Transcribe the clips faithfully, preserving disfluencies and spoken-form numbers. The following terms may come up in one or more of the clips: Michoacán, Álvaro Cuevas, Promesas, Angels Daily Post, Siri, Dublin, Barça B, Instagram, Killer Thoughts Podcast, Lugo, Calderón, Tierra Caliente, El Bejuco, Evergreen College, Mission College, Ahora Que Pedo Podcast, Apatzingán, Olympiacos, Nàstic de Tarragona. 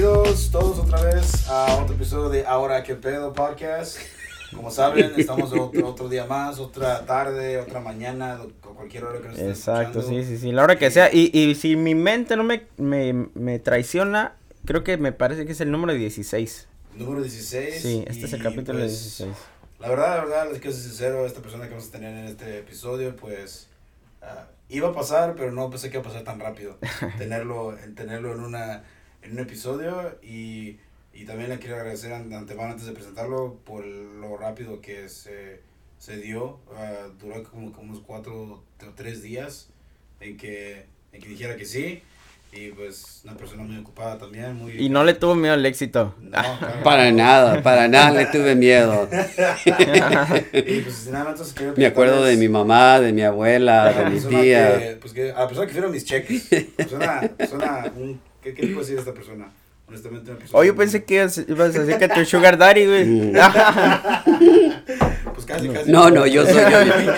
Bienvenidos todos otra vez a otro episodio de Ahora Que Pedo Podcast. Como saben, estamos otro, otro día más, otra tarde, otra mañana, cualquier hora que nos estén escuchando. Exacto, sí, sí, sí, la hora que sea. Y, y si mi mente no me, me, me traiciona, creo que me parece que es el número dieciséis. Número dieciséis. Sí, este es el capítulo pues, dieciséis. La verdad, la verdad, les quiero ser sincero, esta persona que vamos a tener en este episodio, pues... Uh, iba a pasar, pero no pensé que iba a pasar tan rápido. tenerlo, tenerlo en una... en un episodio y, y también le quiero agradecer de antemano antes de presentarlo por lo rápido que se, se dio, uh, duró como, como unos cuatro o tres días en que, en que dijera que sí y pues una persona muy ocupada también. Muy, y no le tuvo miedo al éxito. No, claro. para nada, para nada le tuve miedo. Y pues, nada, entonces, me acuerdo de mi mamá, de mi abuela, de mi tía. Que, pues, que, a la persona que fueron mis cheques, persona, persona un... ¿Qué, qué puedo decir de esta persona? Honestamente, una persona... Oh, yo pensé que ibas a decir que tu sugar daddy, güey. Mm. Pues casi, casi. No, no, yo soy... Yo, yo,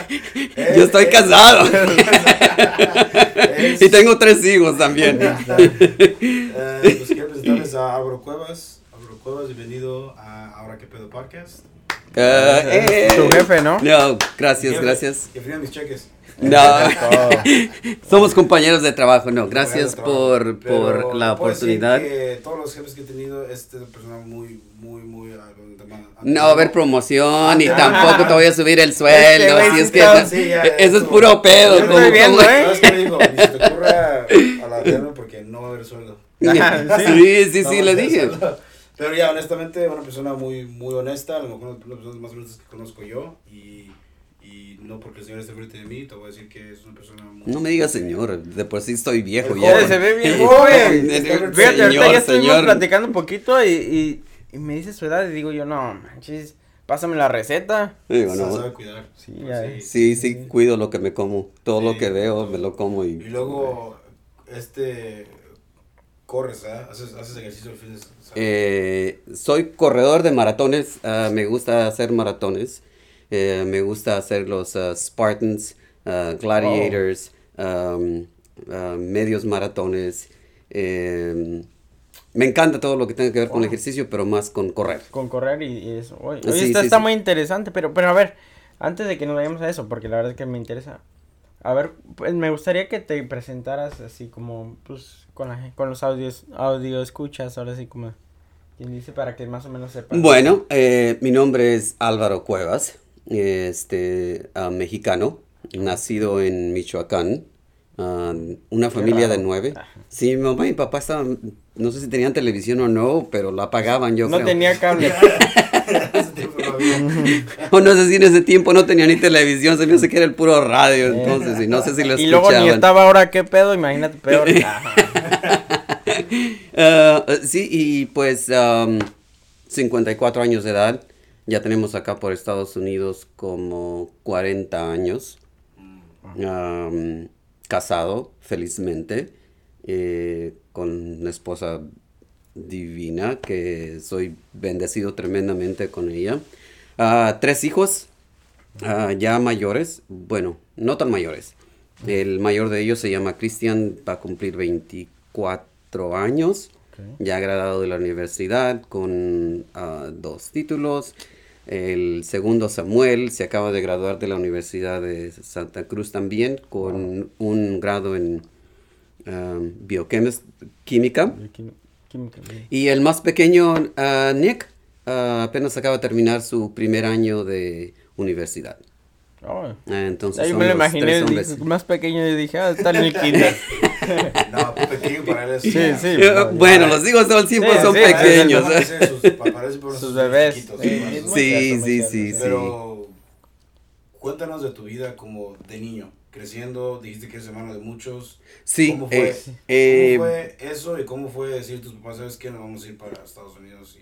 es, yo estoy es, casado. Es, y tengo tres hijos también. eh, pues quiero presentarles a Álvaro Cuevas. Álvaro Cuevas, bienvenido a Ahora Que Pedo Podcast. Uh, eh, tu jefe, ¿no? No, gracias, jefe, gracias. Que frían mis cheques. No, somos compañeros de trabajo, no, gracias por, por la oportunidad. Que todos los jefes que he tenido, este persona muy, muy, muy... No va a haber promoción y tampoco te voy a subir el sueldo, así es que eso es puro pedo. ¿Sabes qué digo? Ni se te ocurra alabarlo porque no va a haber sueldo. Sí, sí, sí, le dije. Pero ya, honestamente, una persona muy, muy honesta, a lo mejor una de las personas más honestas que conozco yo y... Y no porque el señor esté frente de mí, te voy a decir que es una persona muy... No me digas señor, de por sí estoy viejo ya. Joven, se ve bien joven. Fíjate, señor, ahorita ya estuvimos platicando un poquito y, y, y me dice su edad y digo yo, no manches, pásame la receta. Digo, no. Se sabe cuidar. Sí, sí, sí, sí, sí, cuido lo que me como, todo sí, lo que veo, me lo como y... Y luego, este... corres, ¿eh? ¿Haces, haces ejercicio? Eh, soy corredor de maratones, uh, me gusta hacer maratones. Eh, me gusta hacer los uh, Spartans, uh, Gladiators, oh. um, uh, medios maratones. Eh, me encanta todo lo que tenga que ver wow. con el ejercicio, pero más con correr. Con correr y, y eso. Oye, sí, está, sí, está sí. muy interesante, pero, pero a ver, antes de que nos vayamos a eso, porque la verdad es que me interesa. A ver, pues me gustaría que te presentaras así como, pues, con, la, con los audios, audio escuchas, ahora sí como quien dice, para que más o menos sepas. Bueno, eh, mi nombre es Álvaro Cuevas. Este, uh, mexicano, nacido en Michoacán, uh, una familia de nueve. Ajá. Sí, mi mamá y mi papá estaban, no sé si tenían televisión o no, pero la pagaban, yo no creo. No tenía cable. O no sé si en ese tiempo no tenía ni televisión, se me hace que era el puro radio, entonces, y no sé si lo escuchaban. Y luego ni estaba Ahora Qué Pedo, imagínate peor. uh, sí, y pues, um, cincuenta y cuatro años de edad. Ya tenemos acá por Estados Unidos como cuarenta años, um, casado, felizmente, eh, con una esposa divina, que soy bendecido tremendamente con ella. Uh, tres hijos, uh, ya mayores, bueno, no tan mayores. El mayor de ellos se llama Cristian, va a cumplir veinticuatro años. Okay. Ya graduado de la universidad con uh, dos títulos. El segundo, Samuel, se acaba de graduar de la Universidad de Santa Cruz también con oh. un grado en uh, bioquímica. Química. Y el más pequeño, uh, Nick, uh, apenas acaba de terminar su primer año de universidad. Oh. Entonces ahí me lo imaginé, el más pequeño y dije, ah, está en el kinder. No, pequeño para él es... Sí, sí. sí no, bueno, los hijos todo el tiempo sí, son sí, pequeños. Parece sus, sus bebés. Chiquitos, sí, sí, sí, cierto, sí. Pero sí. Cuéntanos de tu vida como de niño, creciendo, dijiste que eres hermano de muchos. Sí. ¿Cómo fue, eh, ¿cómo eh, fue eso y cómo fue decir tus papás, sabes que nos vamos a ir para Estados Unidos?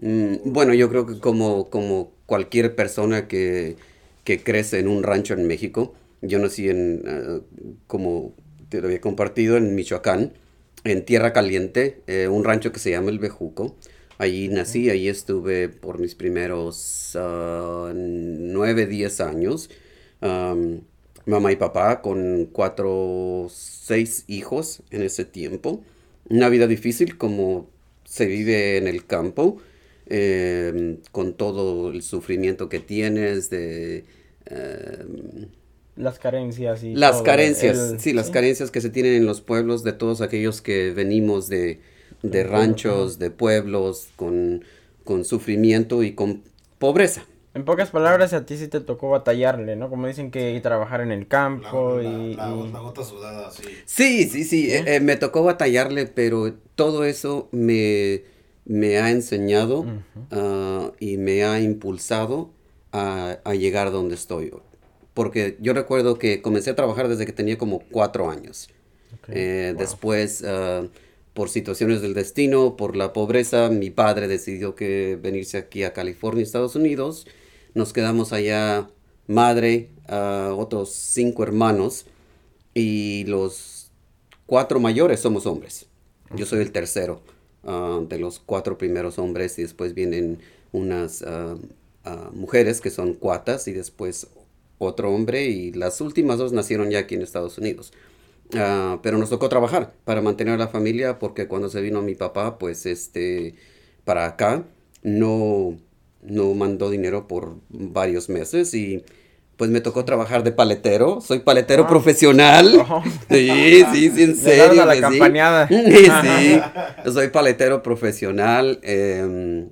Y, mm, o, bueno, yo creo que como, como cualquier persona que... que crece en un rancho en México. Yo nací en, uh, como te lo había compartido, en Michoacán, en Tierra Caliente, eh, un rancho que se llama El Bejuco. Allí nací, allí estuve por mis primeros uh, nueve, diez años. Um, mamá y papá con cuatro, seis hijos en ese tiempo. Una vida difícil como se vive en el campo, eh, con todo el sufrimiento que tienes de... Eh, las carencias y las carencias, el, sí, las ¿sí? carencias que se tienen en los pueblos de todos aquellos que venimos de, de ranchos, de pueblos, con, con sufrimiento y con pobreza. En pocas palabras, a ti sí te tocó batallarle, ¿no? Como dicen que trabajar en el campo la, y, la, la, y... La gota sudada, sí. Sí, sí, sí, ¿Eh? Eh, eh, me tocó batallarle, pero todo eso me, me ha enseñado uh-huh. uh, y me ha impulsado a, a llegar donde estoy hoy. Porque yo recuerdo que comencé a trabajar desde que tenía como cuatro años. Okay. Eh, wow. Después, uh, por situaciones del destino, por la pobreza, mi padre decidió que venirse aquí a California, Estados Unidos. Nos quedamos allá, madre, uh, otros cinco hermanos, y los cuatro mayores somos hombres. Okay. Yo soy el tercero uh, de los cuatro primeros hombres, y después vienen unas uh, uh, mujeres que son cuatas, y después otro hombre, y las últimas dos nacieron ya aquí en Estados Unidos. Uh, pero nos tocó trabajar para mantener a la familia, porque cuando se vino mi papá, pues, este, para acá, no... no mandó dinero por varios meses y pues me tocó trabajar de paletero. Soy paletero ah. profesional. Oh. Sí, sí, sí, en serio. A la campañada. Sí, sí, sí. Soy paletero profesional. Eh,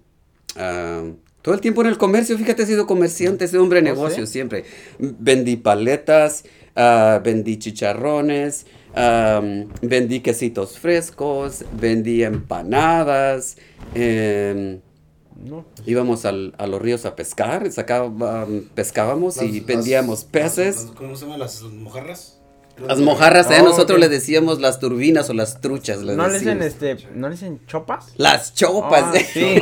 uh, todo el tiempo en el comercio, fíjate, he sido comerciante, ese hombre de negocios, ¿sí? Siempre. Vendí paletas, uh, vendí chicharrones, um, vendí quesitos frescos, vendí empanadas, eh... No, pues íbamos al, a los ríos a pescar, sacaba, um, pescábamos las, y vendíamos las, peces. Las, las, ¿Cómo se llaman las mojarras? Las, las mojarras, oh, eh, nosotros okay. le decíamos las turbinas o las truchas. Les ¿No le dicen este, no le dicen chopas? Las chopas. Oh, eh. Sí.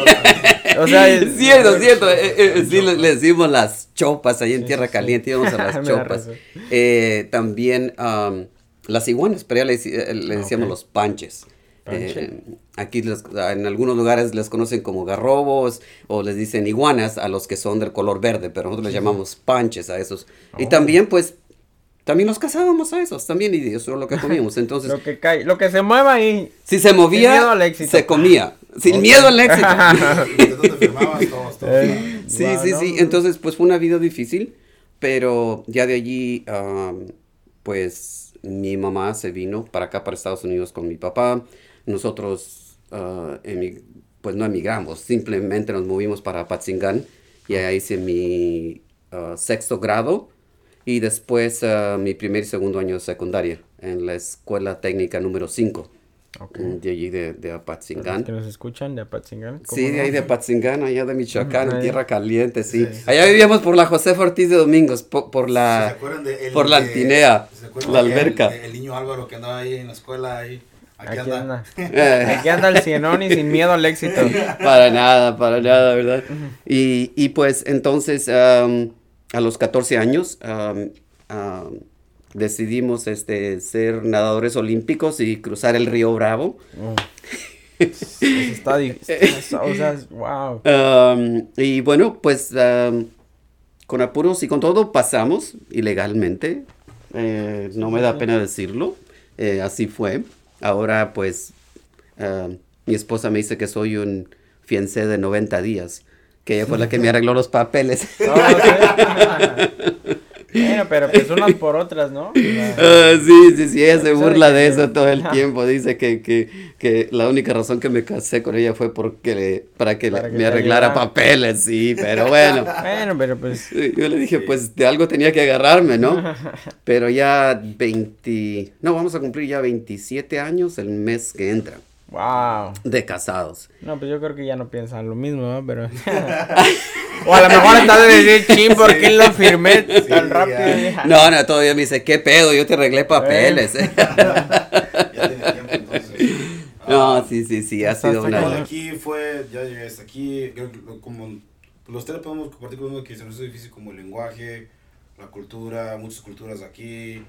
O sea, es cierto, cierto. Eh, eh, sí, le, le decimos las chopas, ahí en sí, Tierra Caliente sí. íbamos a las chopas. Eh, también um, las iguanas, pero ya le, le decíamos okay. los panches. Eh, aquí les, en algunos lugares les conocen como garrobos o les dicen iguanas a los que son del color verde, pero nosotros sí. les llamamos panches a esos. Oh. Y también pues también los cazábamos a esos también y eso es lo que comíamos. Entonces lo que cae, lo que se mueva ahí. Si se movía se comía sin okay. miedo al éxito. Sí, sí, sí. Entonces pues fue una vida difícil, pero ya de allí um, pues mi mamá se vino para acá para Estados Unidos con mi papá. Nosotros, uh, emig- pues no emigramos, simplemente nos movimos para Apatzingán y ahí hice mi uh, sexto grado y después uh, mi primer y segundo año de secundaria en la escuela técnica número cinco okay. de allí de, de Apatzingán. ¿Nos escuchan de Apatzingán? Sí, de no? ahí de Apatzingán, allá de Michoacán, uh-huh. en Tierra Caliente, sí. sí, sí allá sí. vivíamos por la Josefa Ortiz de Domingos, po- por la, ¿Se el, por la Altinea, de, la alberca. El, el niño Álvaro que andaba ahí en la escuela ahí. Aquí, aquí anda, anda. Aquí anda el cienón y sin miedo al éxito. Para nada, para nada, ¿verdad? Uh-huh. Y, y pues entonces um, a los catorce años um, um, decidimos este, ser nadadores olímpicos y cruzar el río Bravo. Oh. Eso está difícil, o sea, wow. Um, y bueno, pues um, con apuros y con todo pasamos ilegalmente, eh, no me da pena decirlo, eh, así fue. Ahora, pues, uh, mi esposa me dice que soy un fiancé de noventa días, que ella fue la que me arregló los papeles. No, sí. Bueno, pero pues unas por otras, ¿no? Uh, sí, sí, sí, ella se burla de eso todo el tiempo, dice que, que, que la única razón que me casé con ella fue porque le, para que, para que me arreglara ayudaran. Papeles, sí, pero bueno. Bueno, pero pues. Yo le dije, pues, de algo tenía que agarrarme, ¿no? Pero ya veinte, no, vamos a cumplir ya veintisiete años el mes que entra. Wow. De casados. No, pues yo creo que ya no piensan lo mismo, ¿no? Pero... o a lo mejor está de decir, ching, ¿por qué lo firmé sí, tan sí, rápido? Ya. No, no, todavía me dice, ¿qué pedo? Yo te arreglé papeles. Eh. Ya tenía tiempo, entonces. No, ah, sí, sí, sí, ha sido una... Bueno, aquí fue, ya llegué hasta aquí, creo que como los tres podemos compartir con uno que se nos hace difícil como el lenguaje, la cultura, muchas culturas aquí,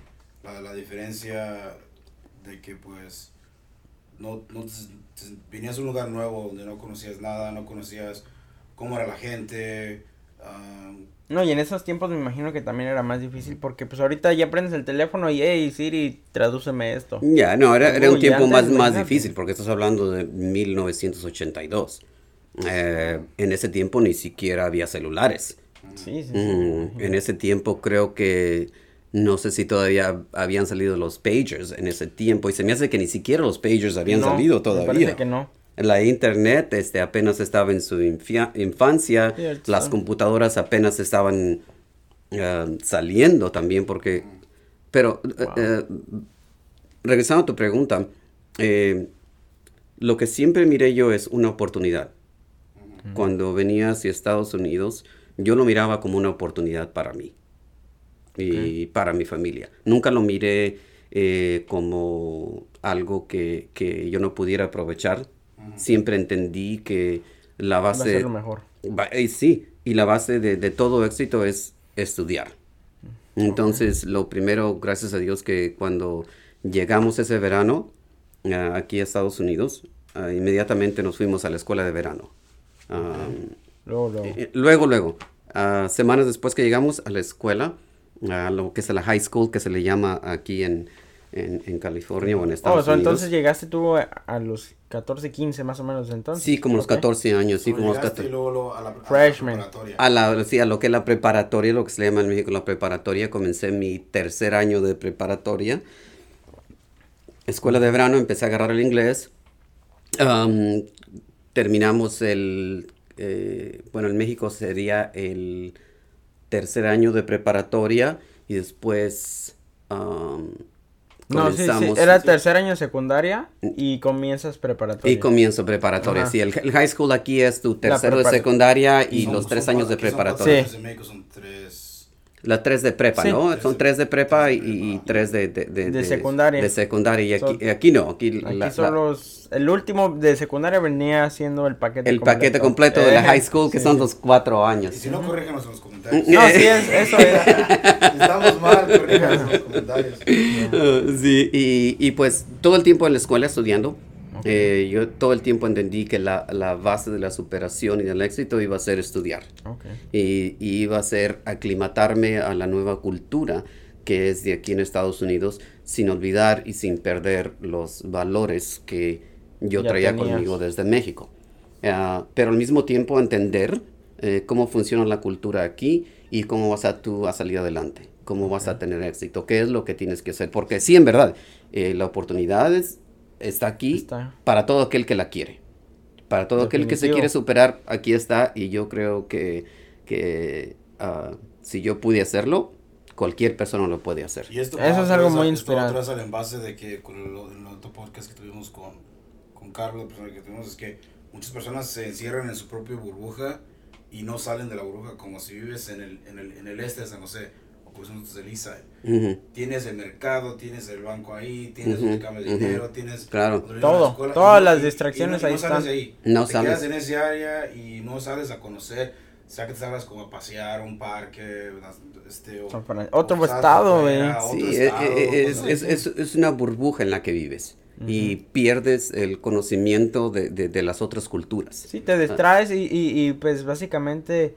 la, la diferencia de que, pues... No, no, venías a un lugar nuevo donde no conocías nada, no conocías cómo era la gente, Um, no, y en esos tiempos me imagino que también era más difícil porque pues ahorita ya prendes el teléfono y hey Siri, tradúceme esto. Ya, yeah, no, era, era un tiempo más, más difícil porque estás hablando de mil novecientos ochenta y dos. Eh, en ese tiempo ni siquiera había celulares. Sí, sí, sí. Mm, en ese tiempo creo que no sé si todavía habían salido los pagers en ese tiempo y se me hace que ni siquiera los pagers habían no, salido todavía. Me parece que no. La internet este, apenas estaba en su infia- infancia, Cierto. Las computadoras apenas estaban uh, saliendo también porque... Pero, wow. uh, regresando a tu pregunta, eh, lo que siempre miré yo es una oportunidad. Mm-hmm. Cuando venía hacia Estados Unidos, yo lo miraba como una oportunidad para mí y okay. para mi familia. Nunca lo miré eh, como algo que, que yo no pudiera aprovechar. Siempre entendí que la base... Va a ser lo mejor. Va, eh, sí, y la base de, de todo éxito es estudiar. Entonces, okay. lo primero, gracias a Dios, que cuando llegamos ese verano uh, aquí a Estados Unidos, uh, inmediatamente nos fuimos a la escuela de verano. Um, okay. Luego, luego. Eh, luego, luego. Uh, semanas después que llegamos a la escuela, a uh, lo que es la high school, que se le llama aquí en... En, en California o en Estados oh, Unidos. Entonces llegaste tú a, a los catorce, quince más o menos entonces. Sí, como los catorce años, sí, como los catorce. Y luego, luego a la, a Freshman. La preparatoria. A la, sí, a lo que es la preparatoria, lo que se llama en México la preparatoria. Comencé mi tercer año de preparatoria. Escuela de verano, empecé a agarrar el inglés. Um, terminamos el, eh, bueno, en México sería el tercer año de preparatoria y después... Um, No, sí, sí, era sí. tercer año secundaria y comienzas preparatoria. Y comienzo preparatoria, Ajá. sí. El, el high school aquí es tu tercero de secundaria y, y son, los tres son, años de preparatoria. Sí. Son tres. La tres de prepa, sí. ¿no? Son tres de prepa tres de y, y tres de, de, de, de, de secundaria. De secundaria y aquí, so, aquí no. Aquí, aquí la, son la, los, el último de secundaria venía siendo el paquete el completo. El paquete completo eh, de la high school que sí. son los cuatro años. Y si no, corríjanos en los comentarios. No, sí, es, eso es. Estamos mal, corríjanos en los comentarios. Uh, sí, y, y pues todo el tiempo en la escuela estudiando, okay. eh, yo todo el tiempo entendí que la, la base de la superación y del éxito iba a ser estudiar. Okay. Y, y iba a ser aclimatarme a la nueva cultura que es de aquí en Estados Unidos, sin olvidar y sin perder los valores que yo ya traía tenías. Conmigo desde México. Uh, pero al mismo tiempo entender eh, cómo funciona la cultura aquí y cómo vas a tú a salir adelante. Cómo vas a tener éxito, qué es lo que tienes que hacer, porque sí, en verdad, eh, la oportunidad es, está aquí está. Para todo aquel que la quiere, para todo Definitivo. Aquel que se quiere superar, aquí está, y yo creo que, que uh, si yo pude hacerlo, cualquier persona lo puede hacer. Y esto Eso es algo muy inspirante. Esto atrás al envase de que con lo, el otro podcast que tuvimos con, con Carlos, que tuvimos, es que muchas personas se encierran en su propia burbuja y no salen de la burbuja, como si vives en el, en el, en el este de San José. Pues entonces Elisa, uh-huh. tienes el mercado, tienes el banco ahí, tienes uh-huh. el cambio de dinero, uh-huh. tienes claro. todo, la escuela, todas y, las distracciones y, y no, ahí no están. Ahí. No te sales. Quedas en esa área y no sales a conocer, o sea que te salgas como a pasear, un parque, este, o, otro o estado, fuera, otro sí, estado es, es, es, es una burbuja en la que vives. Y uh-huh. pierdes el conocimiento de, de, de las otras culturas. Sí, te distraes ah. y, y, y pues básicamente...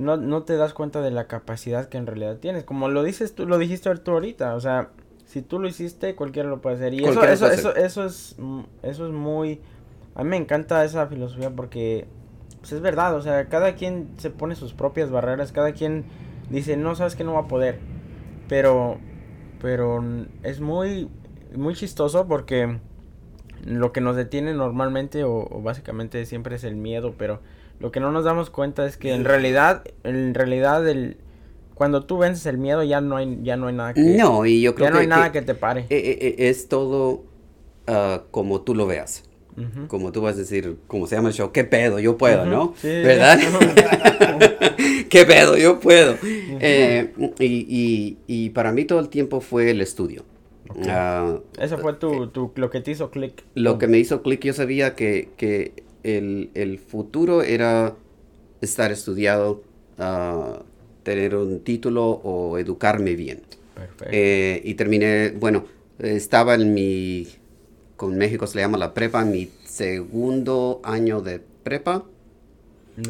No, no te das cuenta de la capacidad que en realidad tienes, como lo dices tú, lo dijiste tú ahorita, o sea, si tú lo hiciste, cualquiera lo puede hacer, y eso, eso, eso, eso es, eso es muy, a mí me encanta esa filosofía porque, pues es verdad, o sea, cada quien se pone sus propias barreras, cada quien dice, no, sabes que no va a poder, pero, pero es muy, muy chistoso porque lo que nos detiene normalmente o, o básicamente siempre es el miedo, pero... Lo que no nos damos cuenta es que en realidad, en realidad el cuando tú vences el miedo ya no hay, ya no hay nada que no y yo creo ya que, no hay que, nada que te pare. Es todo uh, como tú lo veas, uh-huh. como tú vas a decir, como se llama el show, qué pedo, yo puedo, uh-huh. ¿no? Sí. ¿Verdad? Qué pedo, yo puedo. Uh-huh. Eh, y, y y para mí todo el tiempo fue el estudio. Okay. Uh, Eso fue tu, tu lo que te hizo click. Lo que me hizo click, yo sabía que que El, el futuro era estar estudiado, uh, tener un título o educarme bien. Perfecto. Eh, y terminé, bueno, estaba en mi, con México se le llama la prepa, mi segundo año de prepa.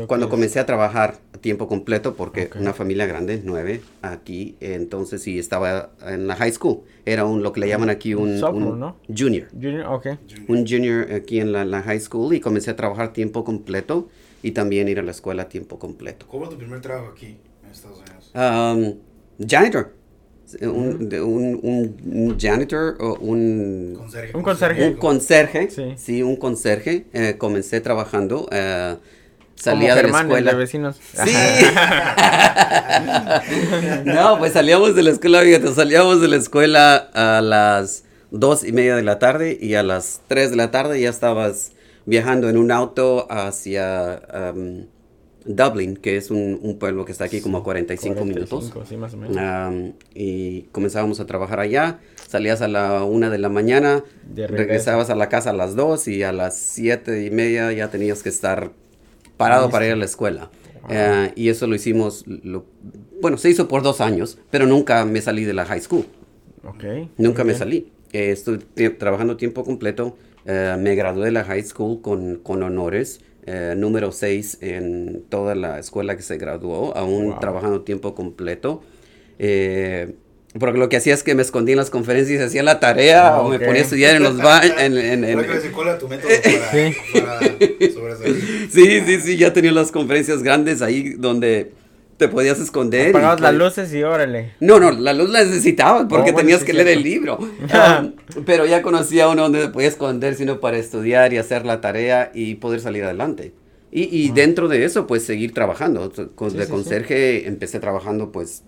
Cuando comencé a trabajar a tiempo completo, porque okay. una familia grande, nueve, aquí, entonces, y estaba en la high school, era un, lo que le llaman aquí un, sophomore, un ¿no? junior. Junior, okay. Un junior aquí en la, la high school, y comencé a trabajar tiempo completo, y también ir a la escuela a tiempo completo. ¿Cómo fue tu primer trabajo aquí en Estados Unidos? Um, janitor. Un, de un, un janitor o un conserje, un conserje, un conserje sí. sí, un conserje, eh, comencé trabajando, eh, salía como de Germán, la escuela, el de vecinos. Sí. No, pues salíamos de la escuela, fíjate, salíamos de la escuela a las dos y media de la tarde y a las tres de la tarde ya estabas viajando en un auto hacia... Um, Dublin, que es un, un pueblo que está aquí como a cuarenta y cinco minutos. Sí, más o menos. Um, y comenzábamos a trabajar allá, salías a la una de la mañana, de regresabas a la casa a las dos y a las siete y media ya tenías que estar parado sí, para sí. ir a la escuela. Wow. Uh, y eso lo hicimos, lo, bueno, se hizo por dos años, pero nunca me salí de la high school. Okay. Nunca okay. me salí. Eh, estoy t- trabajando tiempo completo, uh, me gradué de la high school con, con honores. Eh, número seis en toda la escuela que se graduó, aún wow. trabajando tiempo completo. Eh, porque lo que hacía es que me escondía en las conferencias, hacía la tarea oh, o okay. me ponía a estudiar en los baños. En, en, en, en... Sí. sí, sí, sí, ya tenía las conferencias grandes ahí donde te podías esconder. Apagabas las luces y órale. No, no, la luz la necesitabas porque oh, bueno, tenías sí, que leer el libro. um, pero ya conocía uno donde podía esconder, sino para estudiar y hacer la tarea y poder salir adelante. Y, y uh-huh. dentro de eso, pues, seguir trabajando. Con, sí, de sí, conserje sí. empecé trabajando, pues,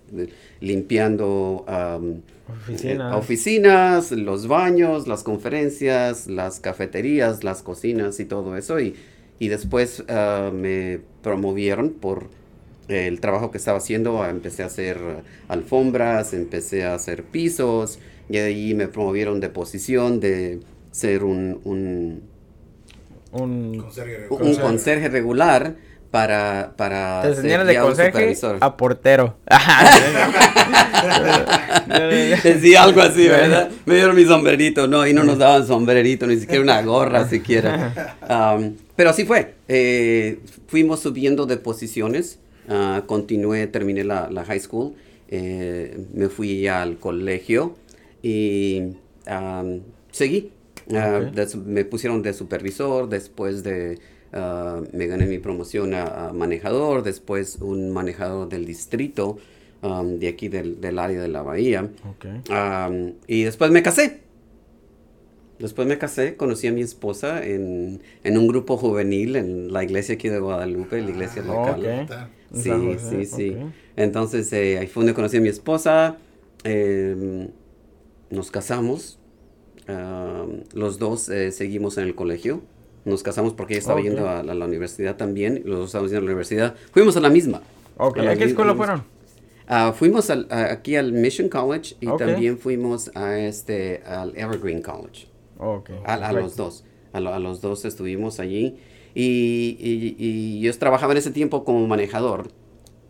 limpiando um, oficinas. Eh, oficinas, los baños, las conferencias, las cafeterías, las cocinas y todo eso. Y, y después uh, me promovieron por... el trabajo que estaba haciendo, empecé a hacer alfombras, empecé a hacer pisos, y ahí me promovieron de posición de ser un un, un, conserje, un conserje. conserje regular para para te enseñaron de conserje supervisor. A portero. Sí, algo así, ¿verdad? Me dieron mi sombrerito, no, y no nos daban sombrerito, ni siquiera una gorra siquiera. Um, pero así fue. Eh, fuimos subiendo de posiciones. Uh, continué, terminé la, la high school, eh, me fui al colegio y um, seguí. Uh, okay. des, me pusieron de supervisor, después de, uh, me gané mi promoción a, a manejador, después un manejador del distrito um, de aquí del, del área de la bahía. Okay. Um, y después me casé. Después me casé, conocí a mi esposa en, en un grupo juvenil en la iglesia aquí de Guadalupe, la iglesia ah, local. Okay. Sí, sí, sí. Okay. Entonces, eh, ahí fue donde conocí a mi esposa, eh, nos casamos, uh, los dos eh, seguimos en el colegio, nos casamos porque ella estaba okay. yendo a, a la universidad también, los dos estábamos yendo a la universidad, fuimos a la misma. Okay. ¿A, ¿A qué escuela fueron? Uh, fuimos al, a, aquí al Mission College y okay. también fuimos a este, al Evergreen College. Okay. A, a los dos, a, lo, a los dos estuvimos allí y, y, y yo trabajaba en ese tiempo como manejador.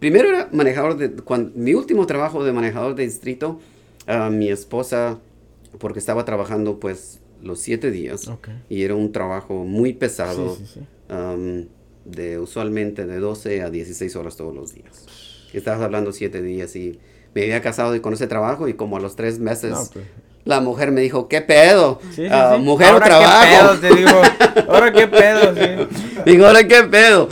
Primero era manejador de, cuando, mi último trabajo de manejador de distrito, uh, mi esposa, porque estaba trabajando pues los siete días okay. y era un trabajo muy pesado, sí, sí, sí. Um, de usualmente de doce a dieciséis horas todos los días. Estabas hablando siete días y me había casado y con ese trabajo y como a los tres meses... No, pues. La mujer me dijo, ¿qué pedo? Sí, sí, uh, sí. Mujer o trabajo. Ahora qué pedo, te digo. Ahora qué pedo, sí. Digo, ahora qué pedo.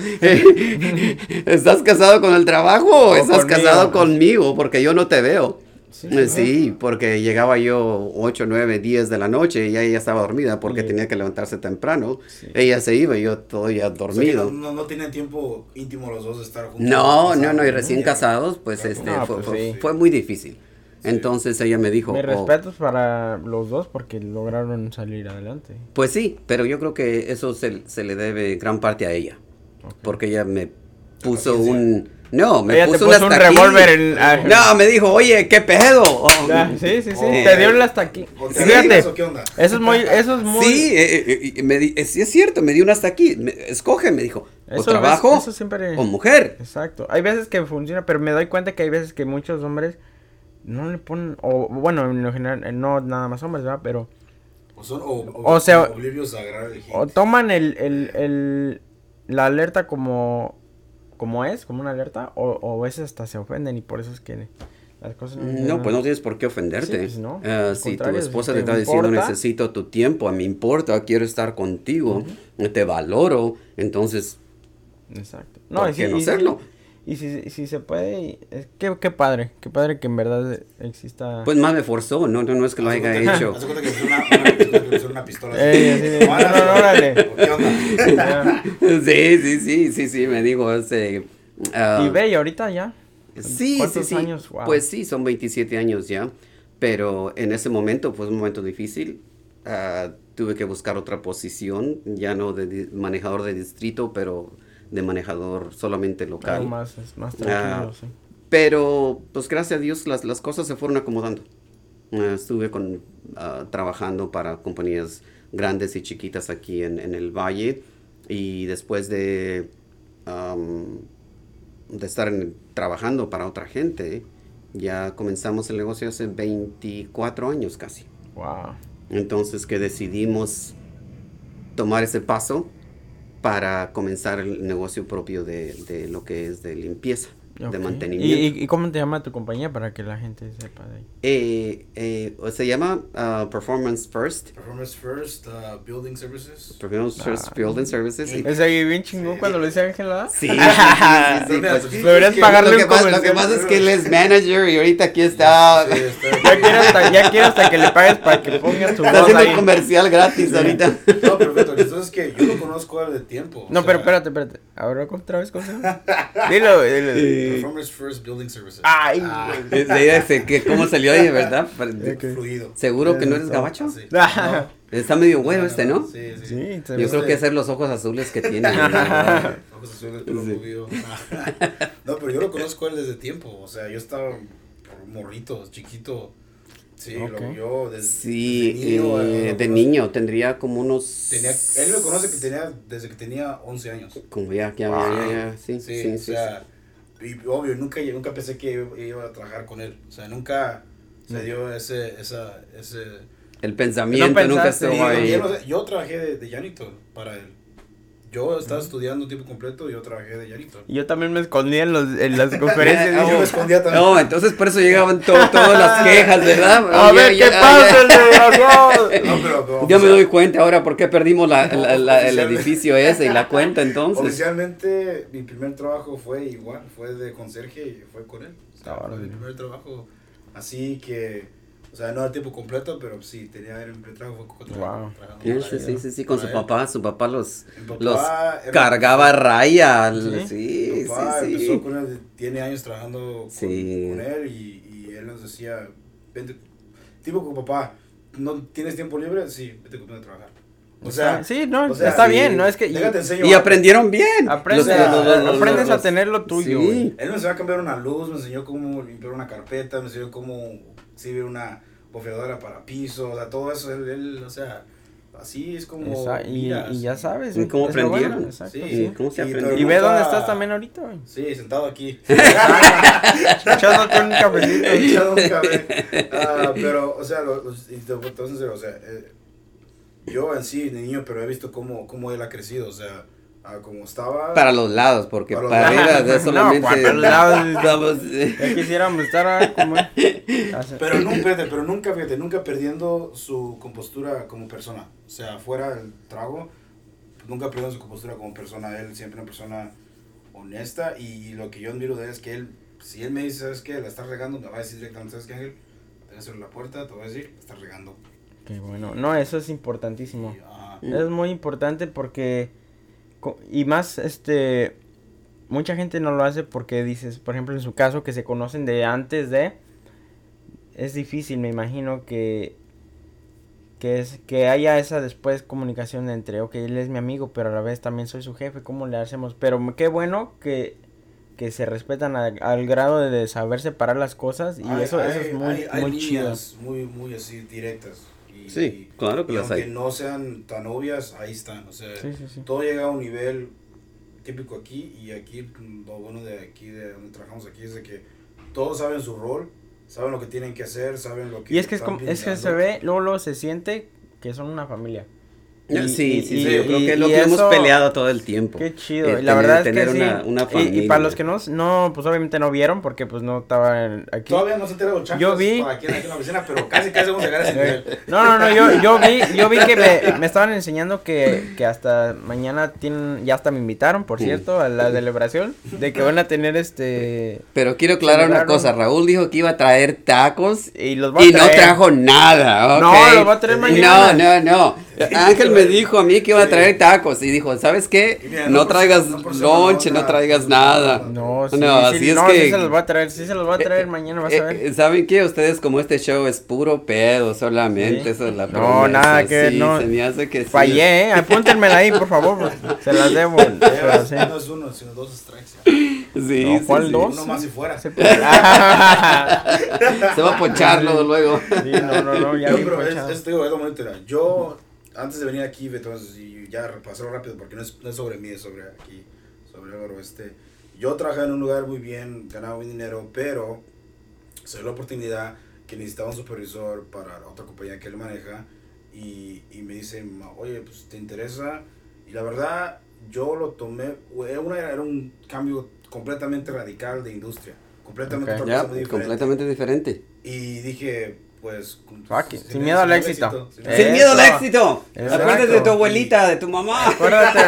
¿Estás casado con el trabajo o, o estás conmigo, casado conmigo? Porque yo no te veo. Sí, sí, sí, porque llegaba yo ocho, nueve, diez de la noche y ella estaba dormida porque sí. tenía que levantarse temprano. Sí. Ella se iba y yo todo ya dormido. O sea, no, no tenían tiempo íntimo los dos de estar juntos. No, no, no, y recién casados, pues, claro. este, ah, fue, pues fue, sí. fue muy difícil. Entonces ella me dijo... Mis respetos oh, para los dos porque lograron salir adelante. Pues sí, pero yo creo que eso se, se le debe gran parte a ella. Okay. Porque ella me puso okay, un... Sí. No, me ella puso, puso un revólver en... Ah, no, me dijo, oye, ¿qué pedo? Oh, ah, sí, sí, sí, oh, te dio el hasta aquí. Sí, fíjate, eso, ¿qué onda? Eso es muy... Eso es muy... Sí, eh, eh, me di, eh, sí, es cierto, me dio un hasta aquí. Me, escoge, me dijo, eso, o trabajo ves, eso siempre, o mujer. Exacto, hay veces que funciona, pero me doy cuenta que hay veces que muchos hombres... No le ponen, o bueno, en lo general, no nada más hombres, ¿verdad? Pero. O son, o, o, o sea, o, o toman el, el, el, la alerta como como es, como una alerta, o, o a veces hasta se ofenden y por eso es que las cosas... No, no pues no tienes por qué ofenderte. Sí, pues no, uh, si tu esposa te está diciendo, necesito tu tiempo, me importa, quiero estar contigo, uh-huh. te valoro, entonces... Exacto. No, ¿por y qué si, no y hacerlo? Si, y si, si, si se puede, es, qué, qué padre, qué padre que en verdad exista... Pues más me forzó, no, no, no es que lo haya cuenta, hecho. Haz cuenta que es una, una, una, una pistola. Eh, así, sí, no, sí, sí, sí, sí, sí, me digo, ese... Uh, y ve, y ahorita ya. Sí, sí, sí. Años? Wow. Pues sí, son veintisiete años ya, pero en ese momento fue un momento difícil. Uh, tuve que buscar otra posición, ya no de di- manejador de distrito, pero de manejador solamente local. No, más, más tranquilo, uh, sí. Pero, pues gracias a Dios, las, las cosas se fueron acomodando. Uh, estuve con, uh, trabajando para compañías grandes y chiquitas aquí en, en el Valle, y después de... Um, de estar en, trabajando para otra gente, ya comenzamos el negocio hace veinticuatro años casi. Wow. Entonces que decidimos tomar ese paso para comenzar el negocio propio de, de lo que es de limpieza, okay. de mantenimiento. ¿Y, ¿Y cómo te llama tu compañía para que la gente sepa de ahí? Eh, eh, se llama uh, Performance First. Performance First uh, Building Services. Performance ah. First Building Services. Y, es ahí bien chingón sí. cuando lo dice Ángela. Sí. sí, sí, sí, sí pues, deberías pagarle un comercial. Lo que pasa es que él es manager y ahorita aquí está. Sí, está aquí. Ya, quiero hasta, ya quiero hasta que le pagues para que pongas tu voz ahí. Está haciendo comercial gratis sí. ahorita. No, perfecto. Entonces que yo lo conozco al de tiempo. No, pero sea, espérate, espérate. ¿Ahora otra vez cosa? Dilo, dilo. Sí. Performance First Building Services. Ay, güey. que ¿Cómo salió ahí, verdad? Okay. Fluido. ¿Seguro yeah, que no eres gabacho? No, sí. no. Está medio bueno no, este, ¿no? Sí, sí. sí Yo creo sí. que hacer los ojos azules que tiene. Ojos azules, pelo movido. No, pero yo lo conozco a él desde tiempo. O sea, yo estaba morrito, chiquito. Sí, okay. lo yo desde, sí, desde niño. Eh, de niño, tendría como unos... Tenía, él me conoce que tenía desde que tenía once años. Como ya, ya, wow. ya, ya, sí, sí, sí. O sí, sea, sí. Y, obvio, nunca, yo nunca pensé que iba a trabajar con él. O sea, nunca... Se dio ese, esa, ese... El pensamiento no pensaste, nunca estuvo ahí. Yo, yo trabajé de, de janitor para él. Yo estaba uh-huh. estudiando tiempo completo y yo trabajé de janitor. Y yo también me escondía en, los, en las conferencias. No, y yo me escondía también. No, entonces por eso llegaban to, todas las quejas, ¿verdad? A ver, ¿qué pasa? No, pero, pero, yo me doy cuenta ahora por qué perdimos la, la, la, el edificio ese y la cuenta entonces. Oficialmente mi primer trabajo fue igual, fue de conserje y fue con él. O sea, claro, fue mi primer trabajo... Así que, o sea, no era tiempo completo, pero sí, tenía el trabajo. Wow. Sí, sí, sí, sí, sí, con su papá, su papá los, papá los cargaba era... raya. Sí, sí, sí. Papá sí, empezó sí. con él, tiene años trabajando con, sí. con él y, y él nos decía, vente, tipo con papá, ¿no tienes tiempo libre? Sí, vete conmigo a trabajar. O sea, sí, no, o sea, está sí, bien, no es que déjate, enseño, y aprendieron bien. Aprendes, los, los, los, los, los, aprendes los, los, a tener lo tuyo. Sí. Él me enseñó a cambiar una luz, me enseñó cómo limpiar una carpeta, me enseñó cómo servir una bofeadora para piso, o sea, todo eso él, él o sea, así es como exacto, y, y ya sabes, y cómo aprendieron. Bueno, exacto, sí, sí. ¿Cómo se aprendió? Y ve dónde estás también ahorita, güey. Sí, sentado aquí. Echándote un cafecito, echándote un café. Uh, pero o sea, lo, los, entonces, o sea, eh, yo en sí, de niño, pero he visto cómo, cómo él ha crecido, o sea, como estaba... Para los lados, porque para, para lados. Él solamente... No, para los lados estamos... Ya quisiéramos estar como... Pero nunca, pero nunca, fíjate, nunca perdiendo su compostura como persona, o sea, fuera del trago, nunca perdiendo su compostura como persona, él siempre una persona honesta, y lo que yo admiro de él es que él, si él me dice, ¿sabes qué? La estás regando, me va a decir directamente, ¿sabes qué, Ángel? Te voy a hacer la puerta, te voy a decir, la estás regando. Qué bueno, no, eso es importantísimo, es muy importante porque, y más, este, mucha gente no lo hace porque dices, por ejemplo, en su caso, que se conocen de antes de, es difícil, me imagino que, que es, que haya esa después comunicación entre, ok, él es mi amigo, pero a la vez también soy su jefe, ¿cómo le hacemos? Pero qué bueno que... que se respetan a, al grado de saber separar las cosas, y hay, eso, hay, eso es muy, hay, muy hay chido. Muy, muy así directas. Y, sí, y, claro que y las aunque hay. Aunque no sean tan obvias, ahí están. O sea, sí, sí, sí. todo llega a un nivel típico aquí, y aquí, lo bueno de aquí, de donde trabajamos aquí, es de que todos saben su rol, saben lo que tienen que hacer, saben lo que... Y es que, es, como, es que se ve, luego, luego se siente que son una familia. Y, sí, y, sí, y, sí, yo creo que es lo que eso, hemos peleado todo el tiempo. Qué chido, eh, la verdad tener, es que tener sí. una, una familia. Y, y para los que no, no, pues obviamente no vieron porque pues no estaban aquí. Todavía no se enteraron chacos. Yo vi. Aquí en la oficina, pero casi casi vamos a llegar a ese nivel. No, no, no, yo, yo vi, yo vi que me, me estaban enseñando que, que hasta mañana tienen, ya hasta me invitaron, por cierto, a la celebración, de que van a tener este. Pero quiero aclarar una cosa, Raúl dijo que iba a traer tacos y los va a y traer. Y no trajo nada, okay. No, los va a traer mañana. No, no, no. Ángel me dijo a mí que iba a traer tacos y dijo, ¿sabes qué? Mira, no, no traigas lonche, no, no traigas nada. No, sí, no, sí, así sí, es no, que... sí se los va a traer, sí se los va a traer, eh, mañana vas eh, a ver. ¿Saben qué? Ustedes como este show es puro pedo solamente, sí. Esa es la promesa. No, nada que sí, no. Se me hace que fallé, sí. eh, apúntenmela ahí, por favor, pues. Se las debo. Sí. No es uno, sino dos strikes. Sí, no, ¿cuál sí, dos? Uno más y fuera. Se, puede... se va a poncharlo luego. Sí, no, no, no, ya no, es, es, digo, es lo bonito, yo... Antes de venir aquí, entonces, y ya repasarlo rápido, porque no es, no es sobre mí, es sobre aquí, sobre Álvaro, este, yo trabajaba en un lugar muy bien, ganaba buen dinero, pero se dio la oportunidad que necesitaba un supervisor para otra compañía que él maneja, y, y me dice, oye, pues, ¿te interesa? Y la verdad, yo lo tomé, una era un cambio completamente radical de industria, completamente, okay, yeah, diferente, completamente diferente, y dije... Pues, pues sin, sin miedo al éxito. éxito sin, sin miedo al éxito. Exacto. Acuérdate de tu abuelita, y, de tu mamá. Acuérdate.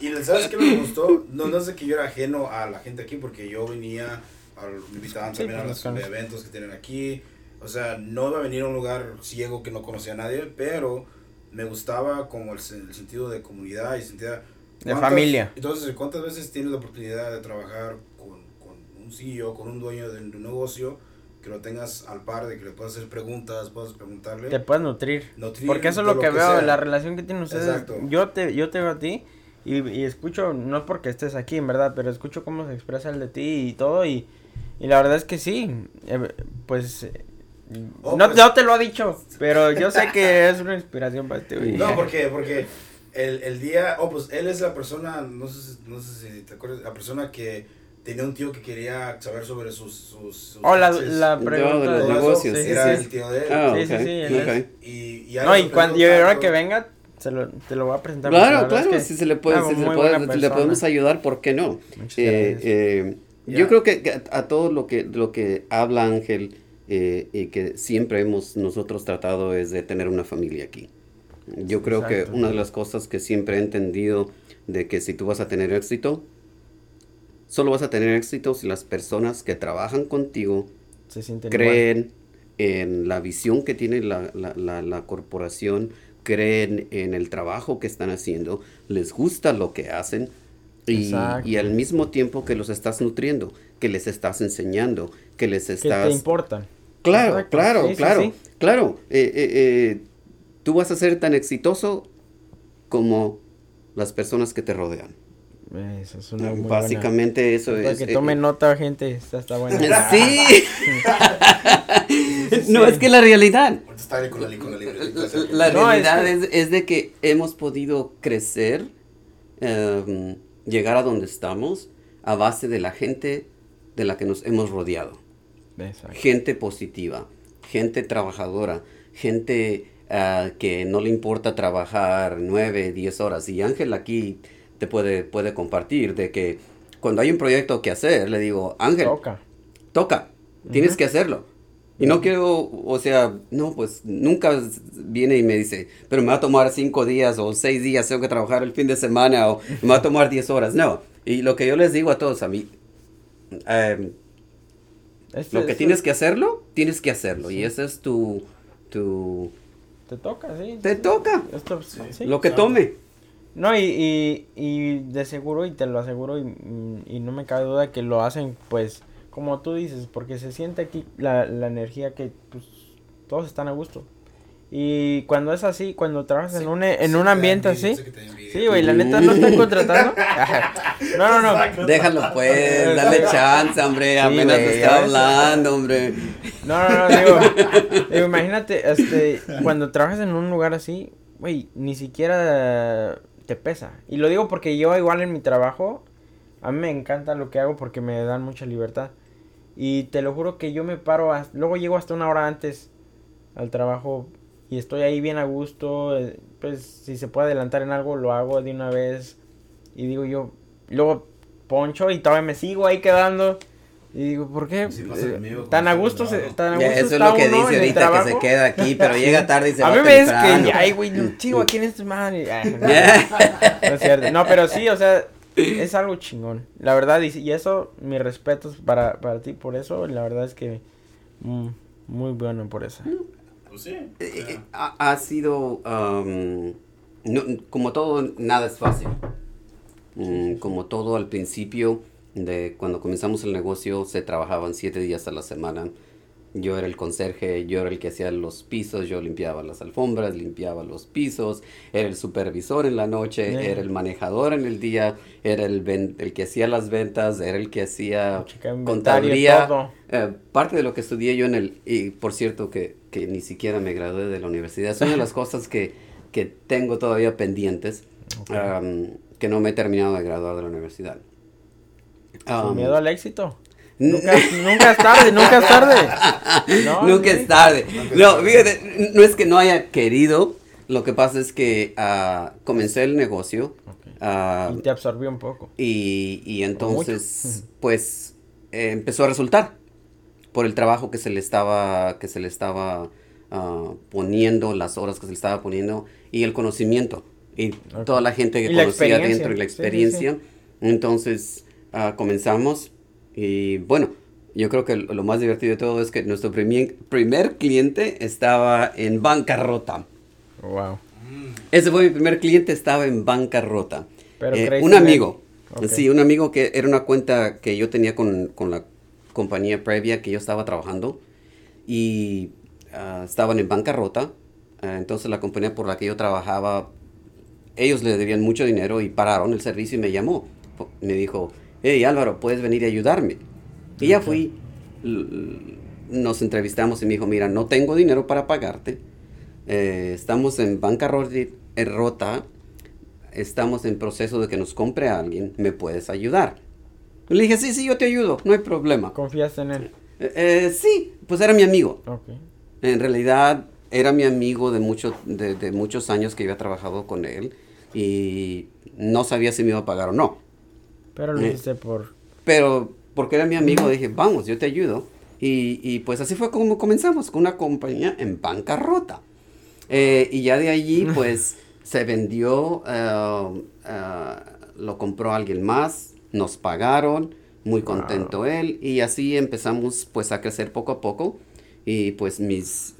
y, y ¿sabes qué me gustó? No, no sé que yo era ajeno a la gente aquí porque yo venía, a, me invitaban sí, también a los claro. eventos que tienen aquí. O sea, no iba a venir a un lugar ciego que no conocía a nadie, pero me gustaba como el, el sentido de comunidad y sentido de familia. Entonces, ¿cuántas veces tienes la oportunidad de trabajar con, con un C E O, con un dueño de, de un negocio? Que lo tengas al par, de que le puedas hacer preguntas, puedas preguntarle. Te puedes nutrir. nutrir Porque eso es lo que, lo que veo, sea. La relación que tienen ustedes. Exacto. Yo te, yo te veo a ti y, y escucho, no es porque estés aquí, en verdad, pero escucho cómo se expresa el de ti y todo y, y la verdad es que sí, eh, pues... Oh, no, pues... no te lo ha dicho, pero yo sé que es una inspiración para ti. No, porque, porque el, el día, oh, pues él es la persona, no sé, no sé si te acuerdas, la persona que... Tenía un tío que quería saber sobre sus... sus, sus oh, la, la pregunta de los negocios. Sí, era sí, el tío de él. Ah, sí, okay. sí, sí, él okay. es. Y, y no, y cuando yo ahora que venga, se lo, te lo voy a presentar. Claro, claro, es que si se le puede, si se le, puede le podemos ayudar, ¿por qué no? Eh, eh, yeah. Yo creo que a, a todo lo que, lo que habla Ángel eh, y que siempre hemos nosotros tratado es de tener una familia aquí. Yo creo Exacto. que una de las cosas que siempre he entendido de que si tú vas a tener éxito... Solo vas a tener éxito si las personas que trabajan contigo se sienten creen igual. En la visión que tiene la, la, la, la corporación, creen en el trabajo que están haciendo, les gusta lo que hacen y, y al mismo tiempo que los estás nutriendo, que les estás enseñando, que les estás... Que te importan. Claro, Exacto. claro, sí, claro, sí, sí. claro. Eh, eh, eh, tú vas a ser tan exitoso como las personas que te rodean. Eso es una muy básicamente buena. Eso para es que eh, tomen nota gente está, está buena sí. sí, sí no sí. Es que la realidad la realidad es, es de que hemos podido crecer um, llegar a donde estamos a base de la gente de la que nos hemos rodeado. Exacto. Gente positiva, gente trabajadora, gente uh, que no le importa trabajar nueve, diez horas y Ángel aquí te puede, puede compartir de que cuando hay un proyecto que hacer, le digo, Ángel, toca, toca tienes uh-huh. que hacerlo. Y uh-huh. no quiero, o sea, no, pues nunca viene y me dice, pero me va a tomar cinco días o seis días, tengo que trabajar el fin de semana o me va a tomar diez horas. No, y lo que yo les digo a todos, a mí, um, este, lo que tienes que hacerlo, tienes que hacerlo. Sí. Y ese es tu, tu... Te toca, sí. Te sí. toca. Esto, sí, sí, lo que claro. tome. No, y, y, y de seguro, y te lo aseguro, y, y no me cabe duda que lo hacen, pues, como tú dices, porque se siente aquí la, la energía que, pues, todos están a gusto. Y cuando es así, cuando trabajas sí, en un, en sí, un ambiente envidia, así, sí, güey, la neta, ¿no están contratando? No, no, no. Déjalo, pues, dale chance, hombre, sí, apenas wey, te está hablando, eso. Hombre. No, no, no, digo, digo, imagínate, este, cuando trabajas en un lugar así, güey, ni siquiera... te pesa, y lo digo porque yo igual en mi trabajo, a mí me encanta lo que hago porque me dan mucha libertad, y te lo juro que yo me paro, a, luego llego hasta una hora antes al trabajo, y estoy ahí bien a gusto, pues si se puede adelantar en algo lo hago de una vez y digo yo, luego poncho y todavía me sigo ahí quedando y digo, ¿por qué? Si no eh, mío, tan a gusto, se, tan a gusto ya, eso está es lo que dice ahorita, que se queda aquí, pero llega tarde y se a va temprano. A mí me dice que, ay güey, no, chico, ¿a quién es tu madre? Ay, no, no es cierto, no, pero sí, o sea, es algo chingón, la verdad, y, y eso, mis respetos para, para ti por eso, la verdad es que mm, muy bueno por eso. Pues sí. O sea. ha, ha sido, um, no, como todo, nada es fácil. Mm, como todo al principio, de cuando comenzamos el negocio, se trabajaban siete días a la semana. Yo era el conserje, yo era el que hacía los pisos, yo limpiaba las alfombras, limpiaba los pisos, era el supervisor en la noche, yeah. era el manejador en el día, era el, ven- el que hacía las ventas, era el que hacía contabilidad. Eh, parte de lo que estudié yo en el, y por cierto que, que ni siquiera me gradué de la universidad, son de las cosas que, que tengo todavía pendientes, okay. um, que no me he terminado de graduar de la universidad. Um, ¿Sin miedo al éxito? Nunca, nunca es tarde, nunca es tarde. No, nunca sí. es tarde. No, fíjate, no es que no haya querido, lo que pasa es que uh, comencé el negocio. Okay. Uh, y te absorbió un poco. Y, y entonces, pues, eh, empezó a resultar por el trabajo que se le estaba, que se le estaba uh, poniendo, las horas que se le estaba poniendo y el conocimiento y okay. toda la gente que y conocía dentro y la experiencia. Sí, sí, sí. Entonces, uh, comenzamos. Y bueno, yo creo que lo más divertido de todo es que nuestro primer, primer cliente estaba en bancarrota. Wow. Ese fue mi primer cliente, estaba en bancarrota. Pero eh, un amigo, okay. sí, un amigo que era una cuenta que yo tenía con, con la compañía previa que yo estaba trabajando y uh, estaban en bancarrota. Uh, entonces la compañía por la que yo trabajaba, ellos le debían mucho dinero y pararon el servicio y me llamó. Me dijo... Hey, Álvaro, ¿puedes venir a ayudarme? Y ya fui, l- nos entrevistamos y me dijo, mira, no tengo dinero para pagarte, eh, estamos en bancarrota, estamos en proceso de que nos compre a alguien, ¿me puedes ayudar? Le dije, sí, sí, yo te ayudo, no hay problema. ¿Confías en él? Eh, eh, sí, pues era mi amigo. Okay. En realidad, era mi amigo de, mucho, de, de muchos años que había trabajado con él y no sabía si me iba a pagar o no. Pero lo hice eh, por... Pero porque era mi amigo, dije, vamos, yo te ayudo. Y, y pues así fue como comenzamos, con una compañía en bancarrota. Eh, y ya de allí, pues, se vendió, uh, uh, lo compró alguien más, nos pagaron, muy contento wow. él. Y así empezamos, pues, a crecer poco a poco. Y pues, mis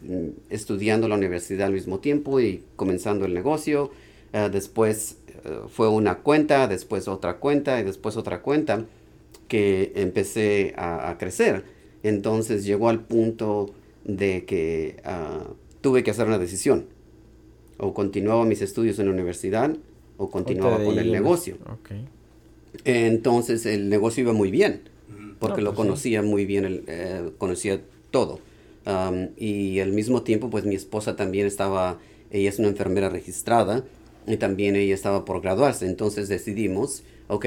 estudiando la universidad al mismo tiempo y comenzando el negocio. Uh, después... Fue una cuenta, después otra cuenta y después otra cuenta que empecé a, a crecer. Entonces llegó al punto de que uh, tuve que hacer una decisión. O continuaba mis estudios en la universidad o continuaba con el negocio. Okay. Entonces el negocio iba muy bien porque no, pues lo conocía sí. muy bien, el, eh, conocía todo. Um, y al mismo tiempo pues mi esposa también estaba, ella es una enfermera registrada. Y también ella estaba por graduarse, entonces decidimos, ok,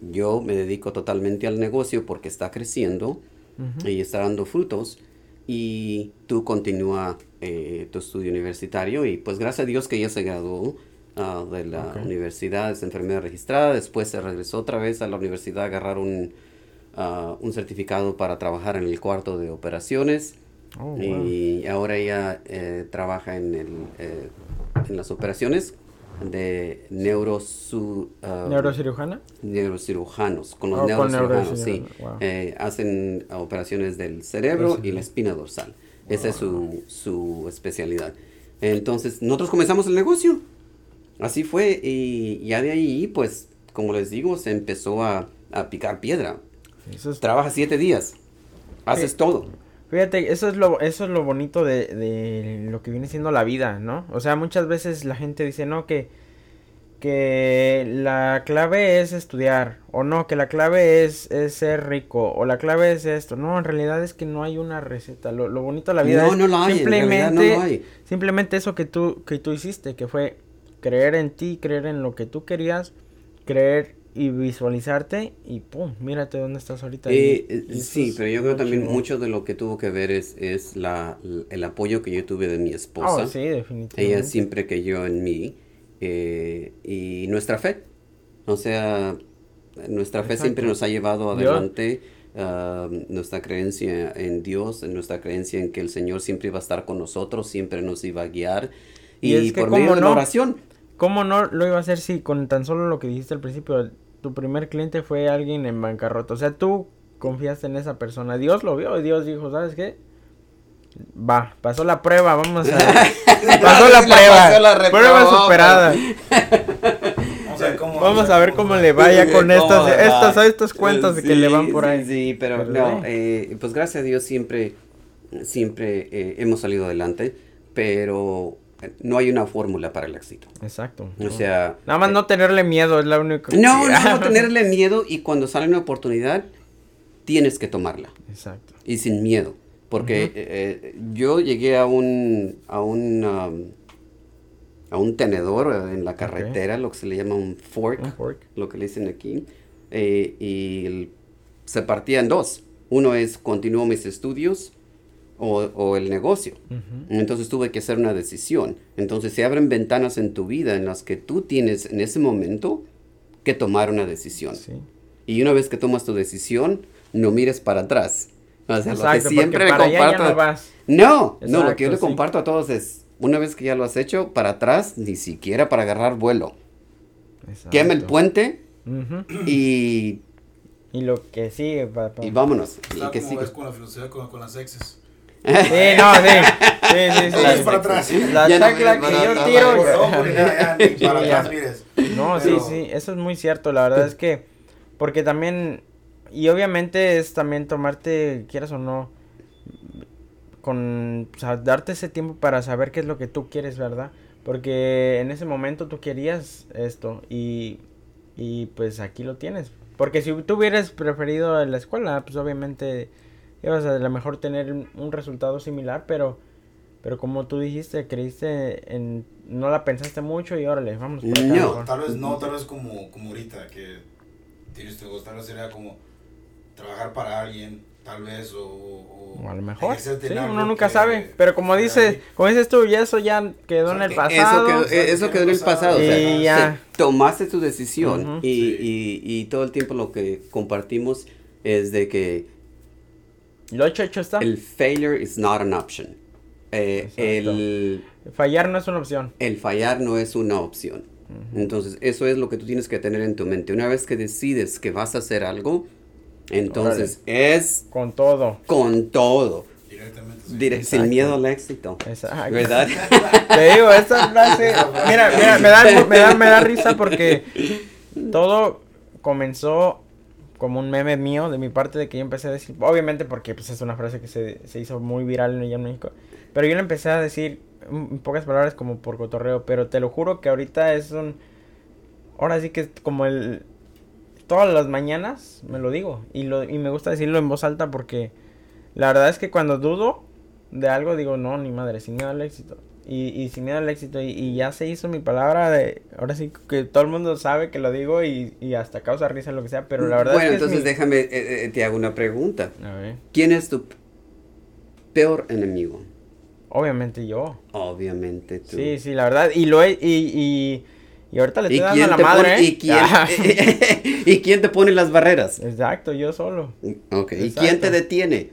yo me dedico totalmente al negocio porque está creciendo uh-huh. y está dando frutos y tú continúa eh, tu estudio universitario y pues gracias a Dios que ella se graduó uh, de la okay. universidad, es enfermera registrada, después se regresó otra vez a la universidad a agarrar un, uh, un certificado para trabajar en el cuarto de operaciones. Oh, wow. Y ahora ella eh, trabaja en, el, eh, en las operaciones de neurosu, uh, neurocirujana neurocirujanos con los oh, neurocirujanos, con sí wow. eh, hacen operaciones del cerebro y la espina dorsal wow. esa es su, su especialidad. Entonces nosotros comenzamos el negocio, así fue, y ya de ahí pues como les digo se empezó a, a picar piedra. Es... trabajas siete días, haces hey. todo. Fíjate, eso es lo, eso es lo bonito de, de lo que viene siendo la vida, ¿no? O sea, muchas veces la gente dice, no, que, que la clave es estudiar, o no, que la clave es, es ser rico, o la clave es esto. No, en realidad es que no hay una receta. Lo, lo bonito de la vida no, es no lo hay, simplemente, no lo hay. simplemente eso que tú, que tú hiciste, que fue creer en ti, creer en lo que tú querías, creer y visualizarte y pum, mírate dónde estás ahorita. Eh, y, y sí, pero yo creo también chingón. Mucho de lo que tuvo que ver es, es la, el apoyo que yo tuve de mi esposa. Oh, sí, definitivamente. Ella siempre creyó en mí, eh, y nuestra fe, o sea, nuestra fe Exacto. siempre nos ha llevado adelante, uh, nuestra creencia en Dios, nuestra creencia en que el Señor siempre iba a estar con nosotros, siempre nos iba a guiar, y, y es que por medio no? de la oración. ¿Cómo no lo iba a hacer si con tan solo lo que dijiste al principio, tu primer cliente fue alguien en bancarrota? O sea, tú confiaste en esa persona. Dios lo vio y Dios dijo, ¿sabes qué? Va, pasó la prueba, vamos a... pasó la prueba, la la prueba superada. O sea, ¿cómo, vamos a ver cómo le vaya con estas, estas, estos cuentos sí, que le van por sí, ahí. Sí, pero, pero no, eh, pues gracias a Dios siempre, siempre eh, hemos salido adelante, pero... no hay una fórmula para el éxito. Exacto. O sea... nada más eh, no tenerle miedo es la única... No, no, no tenerle miedo, y cuando sale una oportunidad, tienes que tomarla. Exacto. Y sin miedo, porque uh-huh. eh, yo llegué a un... a un... Um, a un tenedor en la carretera, okay. lo que se le llama un fork, un fork. lo que le dicen aquí, eh, y el, se partía en dos. Uno es, continúo mis estudios... O, o el negocio. Uh-huh. Entonces tuve que hacer una decisión. Entonces se abren ventanas en tu vida en las que tú tienes en ese momento que tomar una decisión. Sí. Y una vez que tomas tu decisión, no mires para atrás. O sea, Exacto, lo que siempre le comparto. No, vas. no, Exacto, no, lo que yo le sí. comparto a todos es, una vez que ya lo has hecho, para atrás, ni siquiera para agarrar vuelo. Exacto. Quema el puente uh-huh. y... y lo que sigue, papá. Y vámonos. Y que sigue. Ves con la velocidad con, con las exes. Sí, no, sí, sí, sí, sí. Es para atrás. La chancla que yo tiro. Para atrás mires. No, sí, sí, eso es muy cierto, la verdad es que, porque también, y obviamente es también tomarte, quieras o no, con, o sea, darte ese tiempo para saber qué es lo que tú quieres, ¿verdad? Porque en ese momento tú querías esto, y, y pues aquí lo tienes, porque si tú hubieras preferido la escuela, pues obviamente... ibas a lo mejor tener un resultado similar, pero pero como tú dijiste, creíste en, no la pensaste mucho y órale, vamos por acá. No, tal vez no, tal vez como, como ahorita que tienes tu voz, tal vez sería como trabajar para alguien, tal vez, o, o, o a lo mejor, sí, uno nunca que, sabe, pero como dices, como dices tú, ya eso ya quedó, o sea, en el que pasado. Eso quedó, o sea, eso quedó en el pasado, pasado y o sea, ya. Se, tomaste tu decisión uh-huh. y, sí. y, y todo el tiempo lo que compartimos es de que Lo hecho, hecho está. El failure is not an option. Eh, el fallar no es una opción. El fallar no es una opción. Uh-huh. Entonces, eso es lo que tú tienes que tener en tu mente. Una vez que decides que vas a hacer algo, entonces Órale. es... Con todo. Con todo. Directamente. Sí. Direct, sin miedo al éxito. Exacto. ¿Verdad? Te digo, esa frase... mira, mira, me da, me da, me da risa porque todo comenzó... como un meme mío, de mi parte, de que yo empecé a decir, obviamente porque pues es una frase que se, se hizo muy viral allá en México, pero yo le empecé a decir, en pocas palabras, como por cotorreo, pero te lo juro que ahorita es un, ahora sí que es como el, todas las mañanas me lo digo, y lo y me gusta decirlo en voz alta porque la verdad es que cuando dudo de algo digo, no, ni madre, sin miedo al éxito, y, y sin miedo al éxito, y, y ya se hizo mi palabra de, ahora sí que todo el mundo sabe que lo digo y, y hasta causa risa, lo que sea, pero la verdad bueno, es que entonces es mi... déjame, eh, eh, te hago una pregunta. A ver. ¿Quién es tu peor enemigo? Obviamente yo. Obviamente tú. Sí, sí, la verdad, y lo he, y, y, y ahorita le estoy dando la madre, pone, ¿eh? ¿Y quién, ¿Y quién te pone las barreras? Exacto, yo solo. Ok, Exacto. ¿Y quién te detiene?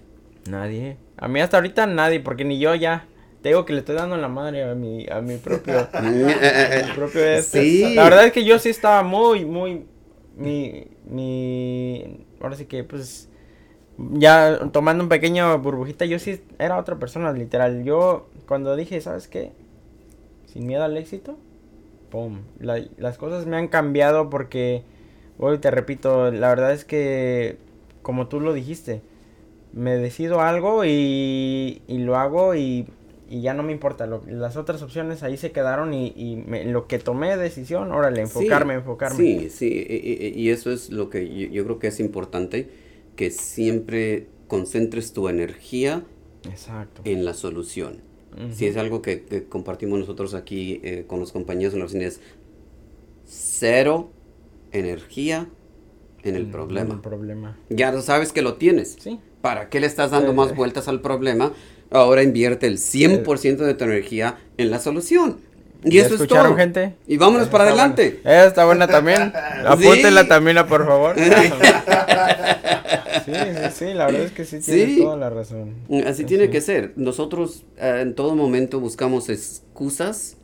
Nadie, a mí hasta ahorita nadie, porque ni yo ya. Te digo que le estoy dando la madre a mi, a mi propio, a mi propio este. Sí. La verdad es que yo sí estaba muy, muy, mi, mi, ahora sí que, pues, ya tomando un pequeño burbujita, yo sí era otra persona, literal. Yo, cuando dije, ¿sabes qué? Sin miedo al éxito, pum, la, las cosas me han cambiado porque, hoy te repito, la verdad es que, como tú lo dijiste, me decido algo y, y lo hago y... y ya no me importa, lo, las otras opciones ahí se quedaron y, y me, lo que tomé decisión, órale, enfocarme, sí, enfocarme. Sí, sí, y, y eso es lo que yo, yo creo que es importante, que siempre concentres tu energía Exacto. en la solución. Uh-huh. Si es algo que, que compartimos nosotros aquí eh, con los compañeros en la oficina, es cero energía en el, el problema. El problema. Ya sabes que lo tienes. Sí. ¿Para qué le estás dando eh, más vueltas al problema? Ahora invierte el cien por ciento de tu energía en la solución. Y eso es todo, gente. Y vámonos para adelante. Buena. Está buena también. Apúntela sí. también, por favor. Sí, sí, sí, la verdad es que sí tienes sí. toda la razón. Así sí. tiene que ser. Nosotros eh, en todo momento buscamos excusas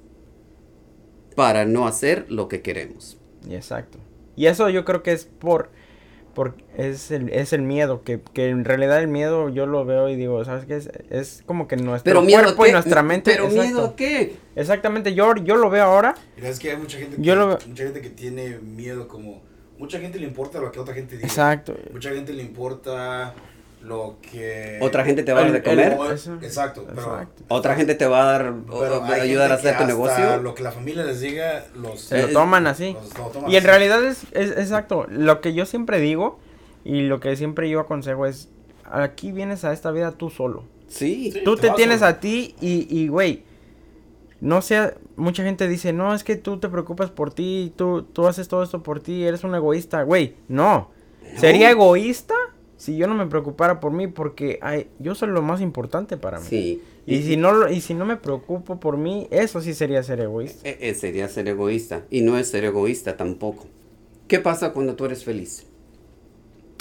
para no hacer lo que queremos. Exacto. Y eso yo creo que es por, por es el, es el miedo, que, que en realidad el miedo yo lo veo y digo, ¿sabes qué? Es, es como que nuestro cuerpo y nuestra mente. ¿Pero exacto. miedo a qué? Exactamente, yo, yo lo veo ahora. Pero es que hay mucha gente, yo que, lo veo. mucha gente que tiene miedo, como, mucha gente le importa lo que otra gente dice. Exacto. Mucha gente le importa lo que... ¿Otra gente te va a dar de comer? El, eso, exacto, pero... Exacto. ¿Otra gente te va a dar, o, ayudar a hacer tu negocio? Lo que la familia les diga, los... Se lo toman así. Los, lo toman y en así. realidad es, es, exacto, lo que yo siempre digo y lo que siempre yo aconsejo es, aquí vienes a esta vida tú solo. Sí. sí tú te, te tienes solo. a ti y, y, güey, no sea... Mucha gente dice, no, es que tú te preocupas por ti, tú, tú haces todo esto por ti, eres un egoísta, güey, no. no. ¿Sería egoísta? Si yo no me preocupara por mí, porque ay, yo soy lo más importante para mí. Sí. Y, y si no y si no me preocupo por mí, eso sí sería ser egoísta. Eh, eh, sería ser egoísta. Y no es ser egoísta tampoco. ¿Qué pasa cuando tú eres feliz?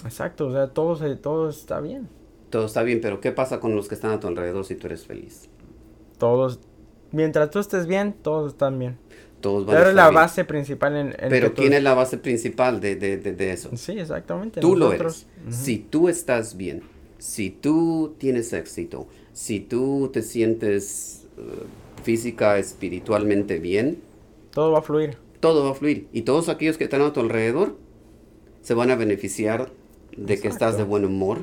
Exacto, o sea, todo, se, todo está bien. Todo está bien, pero ¿qué pasa con los que están a tu alrededor si tú eres feliz? Todos, mientras tú estés bien, todos están bien. Todos van pero a estar la bien. base principal en, en pero quién tú... es la base principal de, de, de, de eso. Sí, exactamente. Tú nosotros. Lo eres. Uh-huh. Si tú estás bien, si tú tienes éxito, si tú te sientes uh, física, espiritualmente bien, todo va a fluir. Todo va a fluir y todos aquellos que están a tu alrededor se van a beneficiar de Exacto. que estás de buen humor,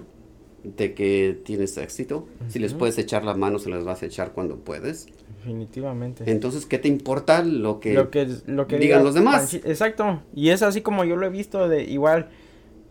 de que tienes éxito. Uh-huh. Si les puedes echar las manos, se las vas a echar cuando puedes. Definitivamente. Entonces, ¿qué te importa lo que, lo que, lo que digan diga, los demás? Exacto. Y es así como yo lo he visto de igual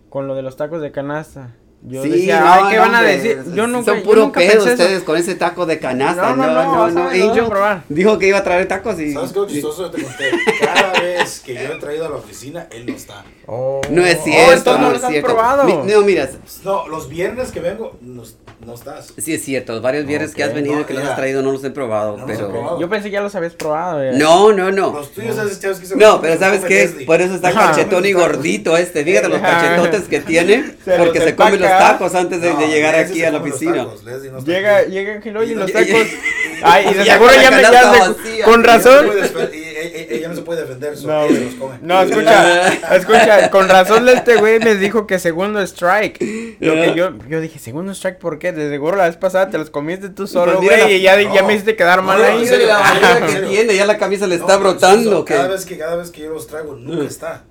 con lo de los tacos de canasta. Yo sí, decía, no, ay, ¿qué no, van hombre, a decir? Yo nunca, son puro yo nunca pedo pensé ustedes eso. Con ese taco de canasta. No, no, no. no, no, no, no, no, no yo probar. Dijo que iba a traer tacos y... ¿Sabes qué chistoso? Te conté. Cada vez que yo he traído a la oficina, él no está. Oh. No es cierto. Oh, entonces no, no lo has probado. Mi, no, mira. No, los viernes que vengo, no, no estás. Sí, es cierto. Varios viernes okay. que has venido y no, que los has traído, no los he probado. No pero... los he probado. Yo pensé que ya los habías probado. Ya. No, no, no. Los tuyos no. has que se No, pero ¿sabes qué? Por eso está cachetón y gordito este. Fíjate los cachetotes que tiene porque se come los tacos antes de, no, de llegar aquí a la oficina. Tacos, Leslie, no llega, llega el kilo y los tacos. Ay, y de seguro ya me quedaste. Con razón. Ella no se puede defender. No, se los come. No, escucha, escucha, con razón este güey me dijo que segundo strike. Lo que yo, yo dije, segundo strike, ¿por qué? De seguro la vez pasada te los comiste tú solo, güey, pues y ya, no, ya me hiciste quedar mal no, ahí. No, la manera que tiene, ya la camisa le está no, brotando. Cada vez que, cada vez que yo los traigo, nunca está.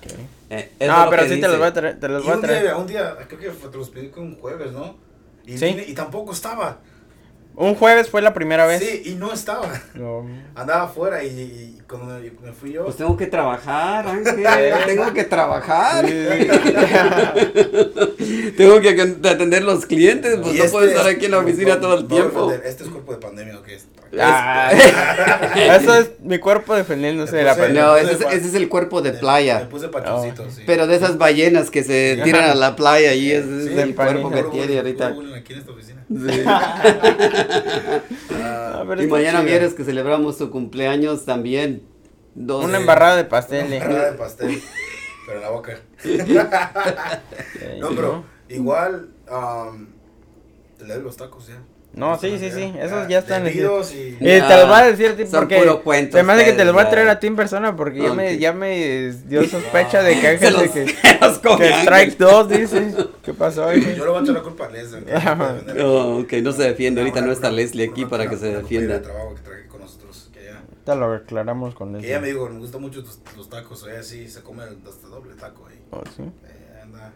Okay. Eh, no, pero sí dice. te los voy a traer, te los voy a traer. Día, un día, creo que te los pedí con un jueves, ¿no? Y, sí. Vine, y tampoco estaba. Un jueves fue la primera vez. Sí, y no estaba. No. Andaba afuera y, y cuando me fui yo. Pues tengo que trabajar, Ángel. tengo que trabajar. tengo que atender los clientes, pues y no este puedo estar aquí en la oficina no, todo el no tiempo. Este es cuerpo de pandemia, ¿o qué es? Ah, eso es mi cuerpo defendiéndose de la pandemia. No, ese es, ese es el cuerpo de playa. Me puse pachoncito, oh. sí. Pero de esas ballenas que se sí, tiran ajá. a la playa y es, sí, es el cuerpo que tiene ahorita. Aquí en esta oficina. Sí. ah, y mañana viernes que celebramos su cumpleaños también. doce Una embarrada de pastel. Una embarrada de pastel, pero en la boca. no, pero igual um, le doy los tacos ya. No, sí, sí, sí, esos ya están y... eh, te los voy a decir a ti porque se me hace que te los voy a traer a ti en persona porque ya me, ya me dio sospecha de que Ángel de que, que strike dos dice, ¿qué pasó? Ángel? Yo lo voy a echar la culpa a Leslie. No, ok, no se defiende, ahorita no está Leslie aquí para que se defienda. El trabajo que traje con nosotros, que ya. Ahorita lo aclaramos con Leslie. Ella me dijo, me gustan mucho los tacos, ella sí se come hasta doble taco ahí. Oh, sí. Anda,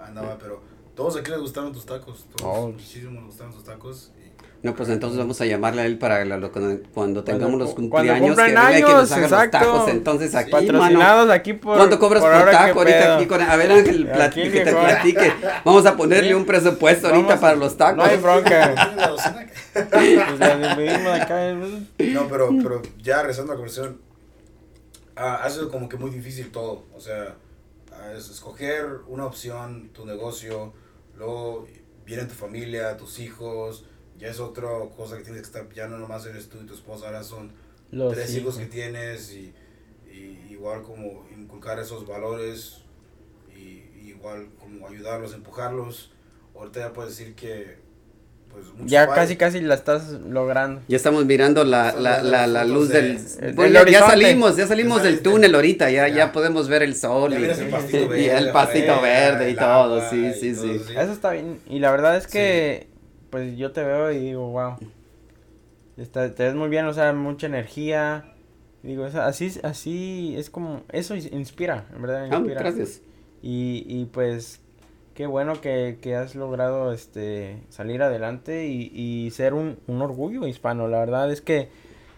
andaba, pero... Todos aquí les gustaron tus tacos, todos oh. muchísimo les gustaron tus tacos. Y... No, pues entonces vamos a llamarle a él para la, lo, cuando, cuando tengamos los cumpleaños, que venga años, que nos hagan exacto. los tacos, entonces aquí, sí, patrocinados mano, aquí por ¿cuánto cobras por, por taco ahorita aquí con, a ver Ángel, platique, que te platique, vamos a ponerle un presupuesto vamos, ahorita para los tacos. No hay bronca. pues la acá. No, pero, pero ya regresando a la conversación, ah, ha sido como que muy difícil todo, o sea, es escoger una opción, tu negocio, luego viene tu familia, tus hijos, ya es otra cosa que tienes que estar, ya no nomás eres tú y tu esposa, ahora son los tres hijos, hijos que tienes y, y igual como inculcar esos valores y, y igual como ayudarlos, empujarlos. Ahorita ya puedes decir que pues ya padres. casi casi la estás logrando. Ya estamos mirando la, la, la, la luz del, del bueno, ya salimos, ya salimos del túnel ahorita, ya, ya, ya podemos ver el sol y, el pastito, y, verde, y el pastito verde y todo, sí, sí, sí. Eso está bien, y la verdad es que sí. Pues yo te veo y digo, wow, está, te ves muy bien, o sea, mucha energía, digo, o sea, así, así es como, eso inspira, en verdad, inspira. Ah, gracias. Y, y pues... Qué bueno que, que has logrado este salir adelante y, y ser un, un orgullo hispano. La verdad es que,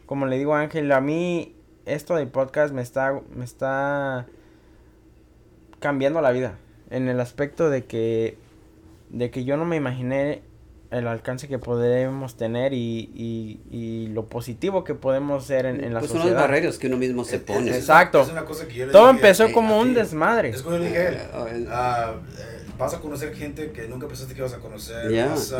como le digo a Ángel, a mí esto del podcast me está, me está cambiando la vida. En el aspecto de que, de que yo no me imaginé el alcance que podemos tener y, y, y lo positivo que podemos ser en, en la pues sociedad. Pues son los barreros que uno mismo se es, pone. Exacto. Es una cosa que yo le Todo dije, empezó eh, como un desmadre. Es como yo le dije, uh, uh, vas a conocer gente que nunca pensaste que ibas a conocer, yeah, vas a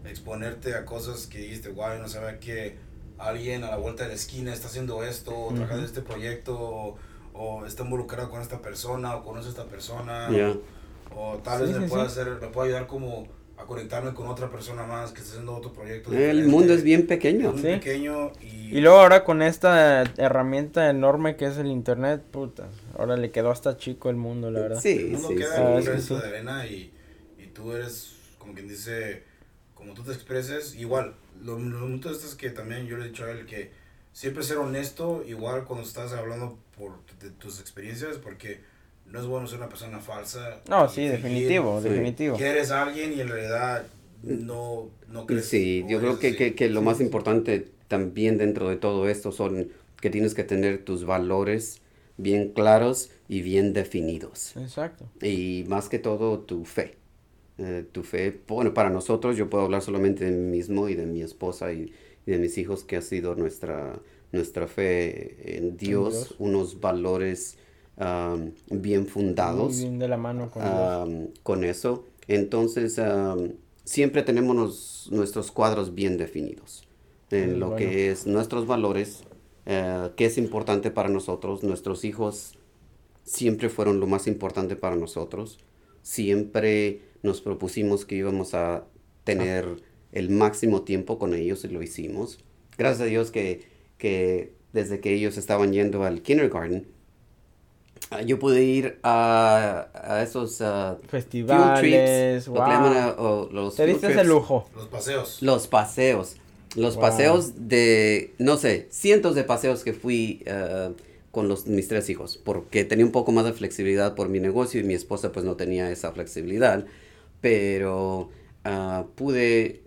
yeah. exponerte a cosas que dijiste, guay, no sabía que alguien a la vuelta de la esquina está haciendo esto, o mm-hmm. trabajando en este proyecto, o, o está involucrado con esta persona, o conoce a esta persona, yeah. o, o tal vez sí, me sí, pueda sí. hacer, me pueda ayudar como a conectarme con otra persona más que está haciendo otro proyecto. El mundo es bien pequeño. Es ¿sí? pequeño y... y luego ahora con esta herramienta enorme que es el internet, puta, ahora le quedó hasta chico el mundo, la verdad. Sí, el mundo sí, queda sí, un sí, resto sí. de arena y, y tú eres, como quien dice, como tú te expreses, igual, lo bonito es que también yo le he dicho a él que siempre ser honesto, igual cuando estás hablando por de tus experiencias, porque... No es bueno ser una persona falsa. No, sí, definitivo, seguir, definitivo. Que eres alguien y en realidad no, no crees. Sí, yo creo que, que, que lo sí, más sí. importante también dentro de todo esto son que tienes que tener tus valores bien claros y bien definidos. Exacto. Y más que todo tu fe. Eh, tu fe, bueno, para nosotros, yo puedo hablar solamente de mí mismo y de mi esposa y, y de mis hijos, que ha sido nuestra, nuestra fe en Dios, en Dios. Unos valores... Um, bien fundados. Muy bien de la mano con, um, con eso. Entonces, um, siempre tenemos nos, nuestros cuadros bien definidos. En eh, lo bueno. que es nuestros valores, uh, qué es importante para nosotros. Nuestros hijos siempre fueron lo más importante para nosotros. Siempre nos propusimos que íbamos a tener ah. el máximo tiempo con ellos y lo hicimos. Gracias a Dios que, que desde que ellos estaban yendo al kindergarten, yo pude ir a, a esos uh, festivales, wow. lo que llaman, o los te diste ese lujo. Los paseos. Los paseos. Los wow. paseos de, no sé, cientos de paseos que fui uh, con los, mis tres hijos, porque tenía un poco más de flexibilidad por mi negocio y mi esposa pues no tenía esa flexibilidad, pero uh, pude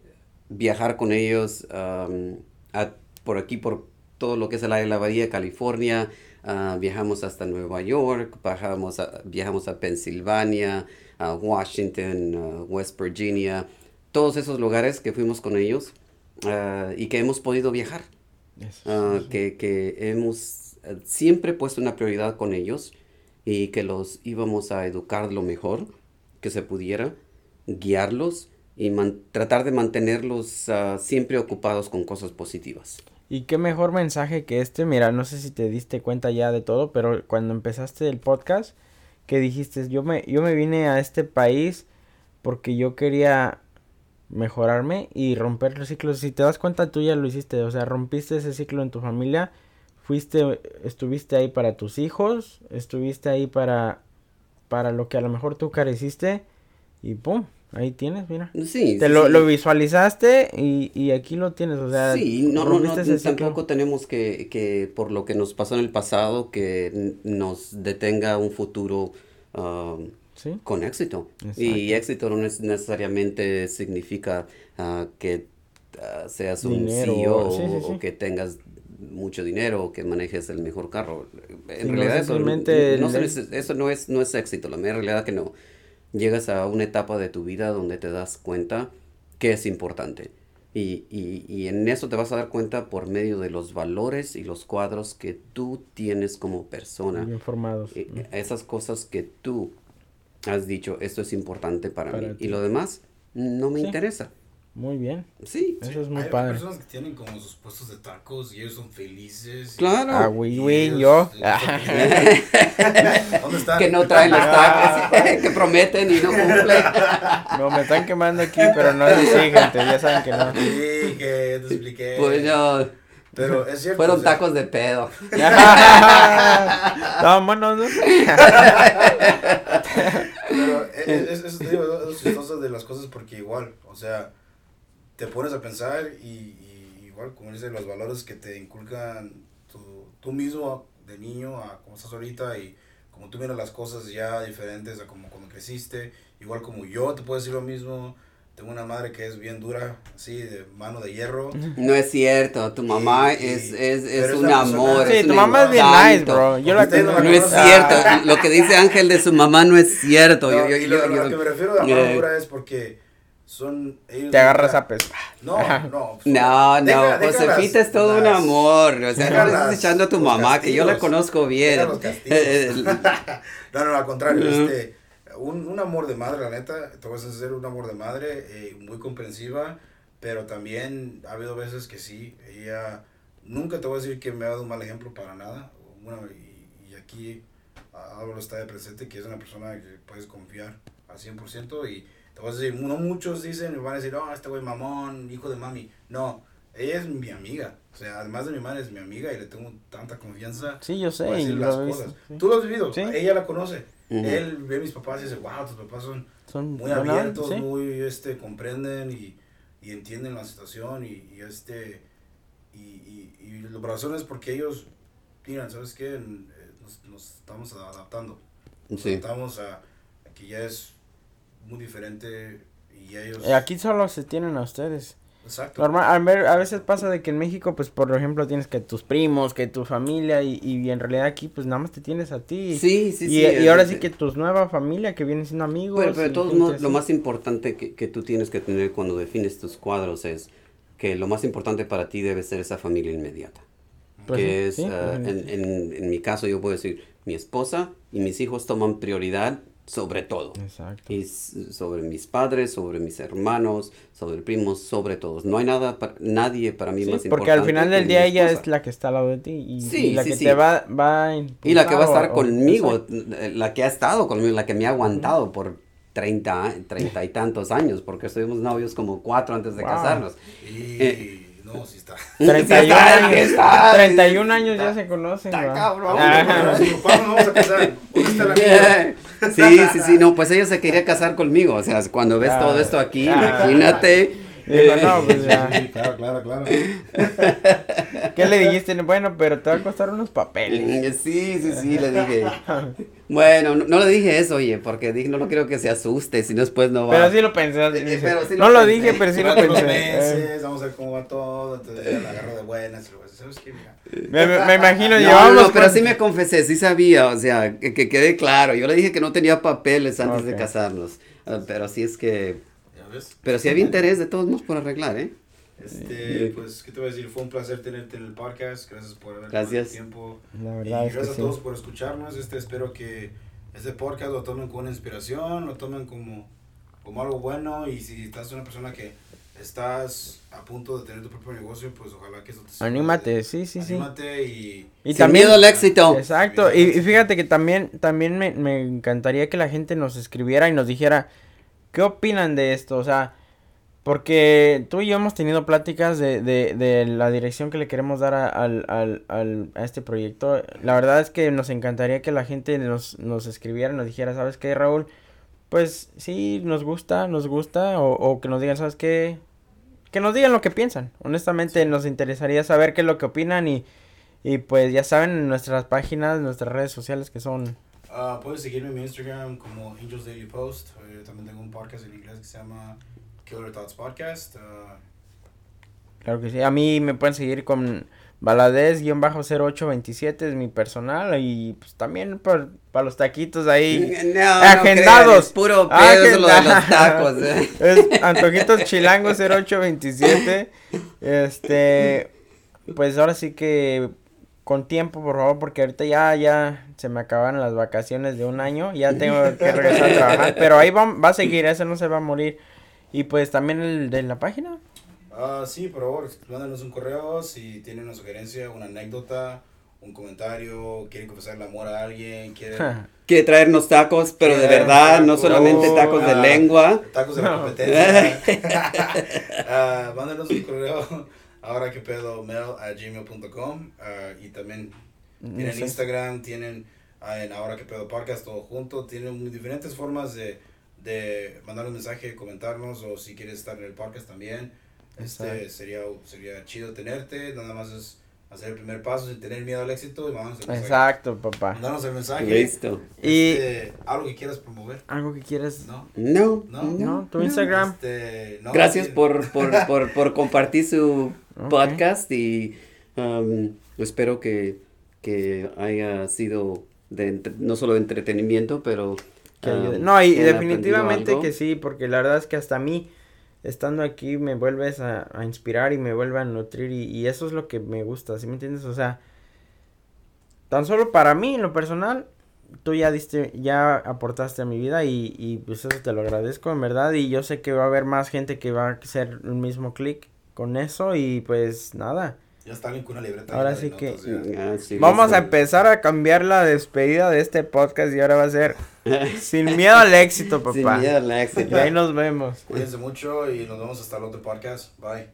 viajar con ellos um, a, por aquí, por todo lo que es el área de la Bahía de California. Uh, viajamos hasta Nueva York, bajamos a, viajamos a Pensilvania, a Washington, uh, West Virginia, todos esos lugares que fuimos con ellos uh, y que hemos podido viajar, uh, sí. que, que hemos uh, siempre puesto una prioridad con ellos y que los íbamos a educar lo mejor que se pudiera, guiarlos y man- tratar de mantenerlos uh, siempre ocupados con cosas positivas. Y qué mejor mensaje que este, mira, no sé si te diste cuenta ya de todo, pero cuando empezaste el podcast, que dijiste, yo me, yo me vine a este país porque yo quería mejorarme y romper los ciclos, si te das cuenta tú ya lo hiciste, o sea, rompiste ese ciclo en tu familia, fuiste, estuviste ahí para tus hijos, estuviste ahí para, para lo que a lo mejor tú careciste y pum. Ahí tienes, mira. Sí, Te sí. Lo, lo visualizaste y, y aquí lo tienes, o sea. Sí, no, no, no, tampoco ciclo? tenemos que, que, por lo que nos pasó en el pasado, que n- nos detenga un futuro uh, ¿Sí? con éxito. Exacto. Y éxito no es necesariamente significa uh, que uh, seas dinero, un C E O sí, sí, sí. o que tengas mucho dinero o que manejes el mejor carro. En sí, realidad no eso, no, no, eso no es, no es éxito, la realidad que no. Llegas a una etapa de tu vida donde te das cuenta que es importante. Y, y, y en eso te vas a dar cuenta por medio de los valores y los cuadros que tú tienes como persona. Bien formados. Y, mm. Esas cosas que tú has dicho, esto es importante para, para mí. Ti. Y lo demás no me sí. interesa. Muy bien. Sí. Eso es muy Hay padre. Hay personas que tienen como sus puestos de tacos y ellos son felices. Claro. Ah, güey, güey, yo. ¿Dónde están? Que no traen los tacos, que prometen y no cumplen. No, me están quemando aquí, pero no les siguen, ya saben que no. Sí, que te expliqué. Pues yo. Pero es cierto. Fueron o sea, tacos de pedo. Vámonos. Pero eso es, es chistoso de las cosas porque igual, o sea, te pones a pensar y, y igual, como dicen, los valores que te inculcan tu, tú mismo de niño a como estás ahorita y como tú miras las cosas ya diferentes a como cuando creciste, igual como yo te puedo decir lo mismo, tengo una madre que es bien dura, así, de mano de hierro. No es cierto, tu mamá y, es, y, es, es, es un amor. Sí, es tu mamá es bien nice, bro. Yo la tengo. No es cierto, lo que dice Ángel de su mamá no es cierto. No, yo, yo, y lo, yo, lo, yo, lo que me refiero a la mano dura es porque... Son ellos te agarras a pesar. No, no. Pues, no, no. Deja, Josefita las, es todo las, un amor. O sea, no le estás echando a tu mamá, castillos, que yo la conozco bien. Los no, no, al contrario. Uh-huh. este un, un amor de madre, la neta. Te voy a hacer un amor de madre, eh, muy comprensiva, pero también ha habido veces que sí. Ella nunca te voy a decir que me ha dado un mal ejemplo para nada. Una, y, y aquí Álvaro está de presente, que es una persona que puedes confiar al cien por ciento y. Te voy a decir, no muchos dicen, me van a decir, oh, este güey mamón, hijo de mami. No, ella es mi amiga. O sea, además de mi madre, es mi amiga y le tengo tanta confianza. Sí, yo sé. Para decir las cosas. Sí. Tú lo has vivido, ¿sí? Ella la conoce. Uh-huh. Él ve a mis papás y dice, wow, tus papás son, son muy abiertos, ¿sí? muy, este, comprenden y, y entienden la situación y, y este, y, y, y la razón es porque ellos, miran, ¿sabes qué? Nos, nos estamos adaptando. Nos sí. adaptamos a, a que ya es muy diferente y ellos... Aquí solo se tienen a ustedes. Exacto. Normal, a, ver, a veces pasa de que en México, pues, por ejemplo, tienes que tus primos, que tu familia, y, y en realidad aquí, pues, nada más te tienes a ti. Sí, sí, y, sí. Y, es, y ahora sí que tus nueva familia, que vienen siendo amigos. Pero, pero de todos modos, lo más importante que, que tú tienes que tener cuando defines tus cuadros es que lo más importante para ti debe ser esa familia inmediata. Pues que sí, es, sí, uh, en, en, en mi caso, yo puedo decir, mi esposa y mis hijos toman prioridad sobre todo. Exacto. Y sobre mis padres, sobre mis hermanos, sobre primos, sobre todos. No hay nada, para, nadie para mí sí, más importante. Porque al final del día ella es la que está al lado de ti y, sí, y la sí, que sí. te va, va a impulsar. Y la que va a estar o, conmigo, o... la que ha estado conmigo, la que me ha aguantado uh-huh. por treinta, treinta y tantos años, porque estuvimos novios como cuatro antes de wow. casarnos. Y... Eh, no, sí está. treinta y un años ya se conocen. Está cabrón. Vamos a casar. Sí, sí, sí, no, pues ella se quería casar conmigo, o sea, cuando ves todo esto aquí, imagínate. No, pues ya. Claro, claro, claro. ¿Qué le dijiste? Bueno, pero te va a costar unos papeles. Sí, sí, sí, le dije. Bueno, no, no le dije eso, oye, porque dije, no lo quiero que se asuste, si no después no va. Pero sí lo pensé. Sí, sí, pero sí lo no pensé. Lo dije, pero sí lo pensé. Meses, vamos a ver cómo va todo, entonces la agarro de buenas. ¿Sabes qué? Me, me, me imagino, no, llevamos. No, no, pero con... sí me confesé, sí sabía, o sea, que, que quede claro. Yo le dije que no tenía papeles antes okay. de casarnos, uh, pero sí es que. ¿Ya ves? Pero sí había interés de todos modos por arreglar, ¿eh? Este, pues, ¿qué te voy a decir? Fue un placer tenerte en el podcast, gracias por haber tomado el tiempo. La verdad, y gracias a todos sí. por escucharnos, este, espero que este podcast lo tomen como una inspiración, lo tomen como, como algo bueno, y si estás una persona que estás a punto de tener tu propio negocio, pues ojalá que eso te sirva. Anímate, sí, sí, sí. Anímate y... Y también el éxito. Exacto, y, y fíjate que también, también me, me encantaría que la gente nos escribiera y nos dijera, ¿qué opinan de esto? O sea... Porque tú y yo hemos tenido pláticas de, de, de la dirección que le queremos dar a, a, a, a, a este proyecto. La verdad es que nos encantaría que la gente nos, nos escribiera, nos dijera, ¿sabes qué, Raúl? Pues sí, nos gusta, nos gusta, o, o que nos digan, ¿sabes qué? Que nos digan lo que piensan. Honestamente, nos interesaría saber qué es lo que opinan y, y pues ya saben, nuestras páginas, nuestras redes sociales que son... Uh, puedes seguirme en mi Instagram como Angels Daily Post. Yo también tengo un podcast en inglés que se llama... Killer Thoughts Podcast. Uh... Claro que sí. A mí me pueden seguir con Valadez cero ocho veintisiete es mi personal y pues también para pa los taquitos ahí no, agendados. No es puro pedo Agenda. Eso lo de los tacos. ¿Eh? Es antojitos chilango cero ocho veintisiete. Este, pues ahora sí que con tiempo, por favor, porque ahorita ya ya se me acabaron las vacaciones de un año, ya tengo que regresar a trabajar, pero ahí va, va a seguir, ese no se va a morir. Y pues también el de la página. Ah, sí, por favor, mándanos un correo si tienen una sugerencia, una anécdota, un comentario, quieren confesar el amor a alguien, quieren... Quiere traernos tacos, pero de verdad, no solamente tacos ah, de lengua. Tacos de no. la competencia. ah, mándanos un correo, ahora que pedo, mail arroba gmail punto com ah, y también tienen no sé. Instagram, tienen ah, en ahora que pedo podcast, todo junto, tienen muy diferentes formas de, de mandar un mensaje, comentarnos o si quieres estar en el podcast también. Este, sería, sería chido tenerte, nada más es hacer el primer paso sin tener miedo al éxito y mandarnos el mensaje. Exacto, papá. Mandarnos el mensaje. Listo. Este, y algo que quieras promover. Algo que quieras. No. No. No. no tu no. Instagram. Este, no, gracias no. por por por por compartir su okay. podcast y um, espero que que haya sido de entre, no solo de entretenimiento, pero que ayude. Um, no, y definitivamente que sí, porque la verdad es que hasta a mí estando aquí me vuelves a, a inspirar y me vuelve a nutrir y, y eso es lo que me gusta, ¿sí me entiendes? O sea, tan solo para mí, en lo personal, tú ya diste, ya aportaste a mi vida y, y pues eso te lo agradezco, en verdad, y yo sé que va a haber más gente que va a hacer el mismo clic con eso y pues nada. Ya está bien con una libreta. Ahora sí que ah, sí, vamos sí. a empezar a cambiar la despedida de este podcast y ahora va a ser sin miedo al éxito, papá. Sin miedo al éxito. Y ahí nos vemos. Cuídense mucho y nos vemos hasta el otro podcast. Bye.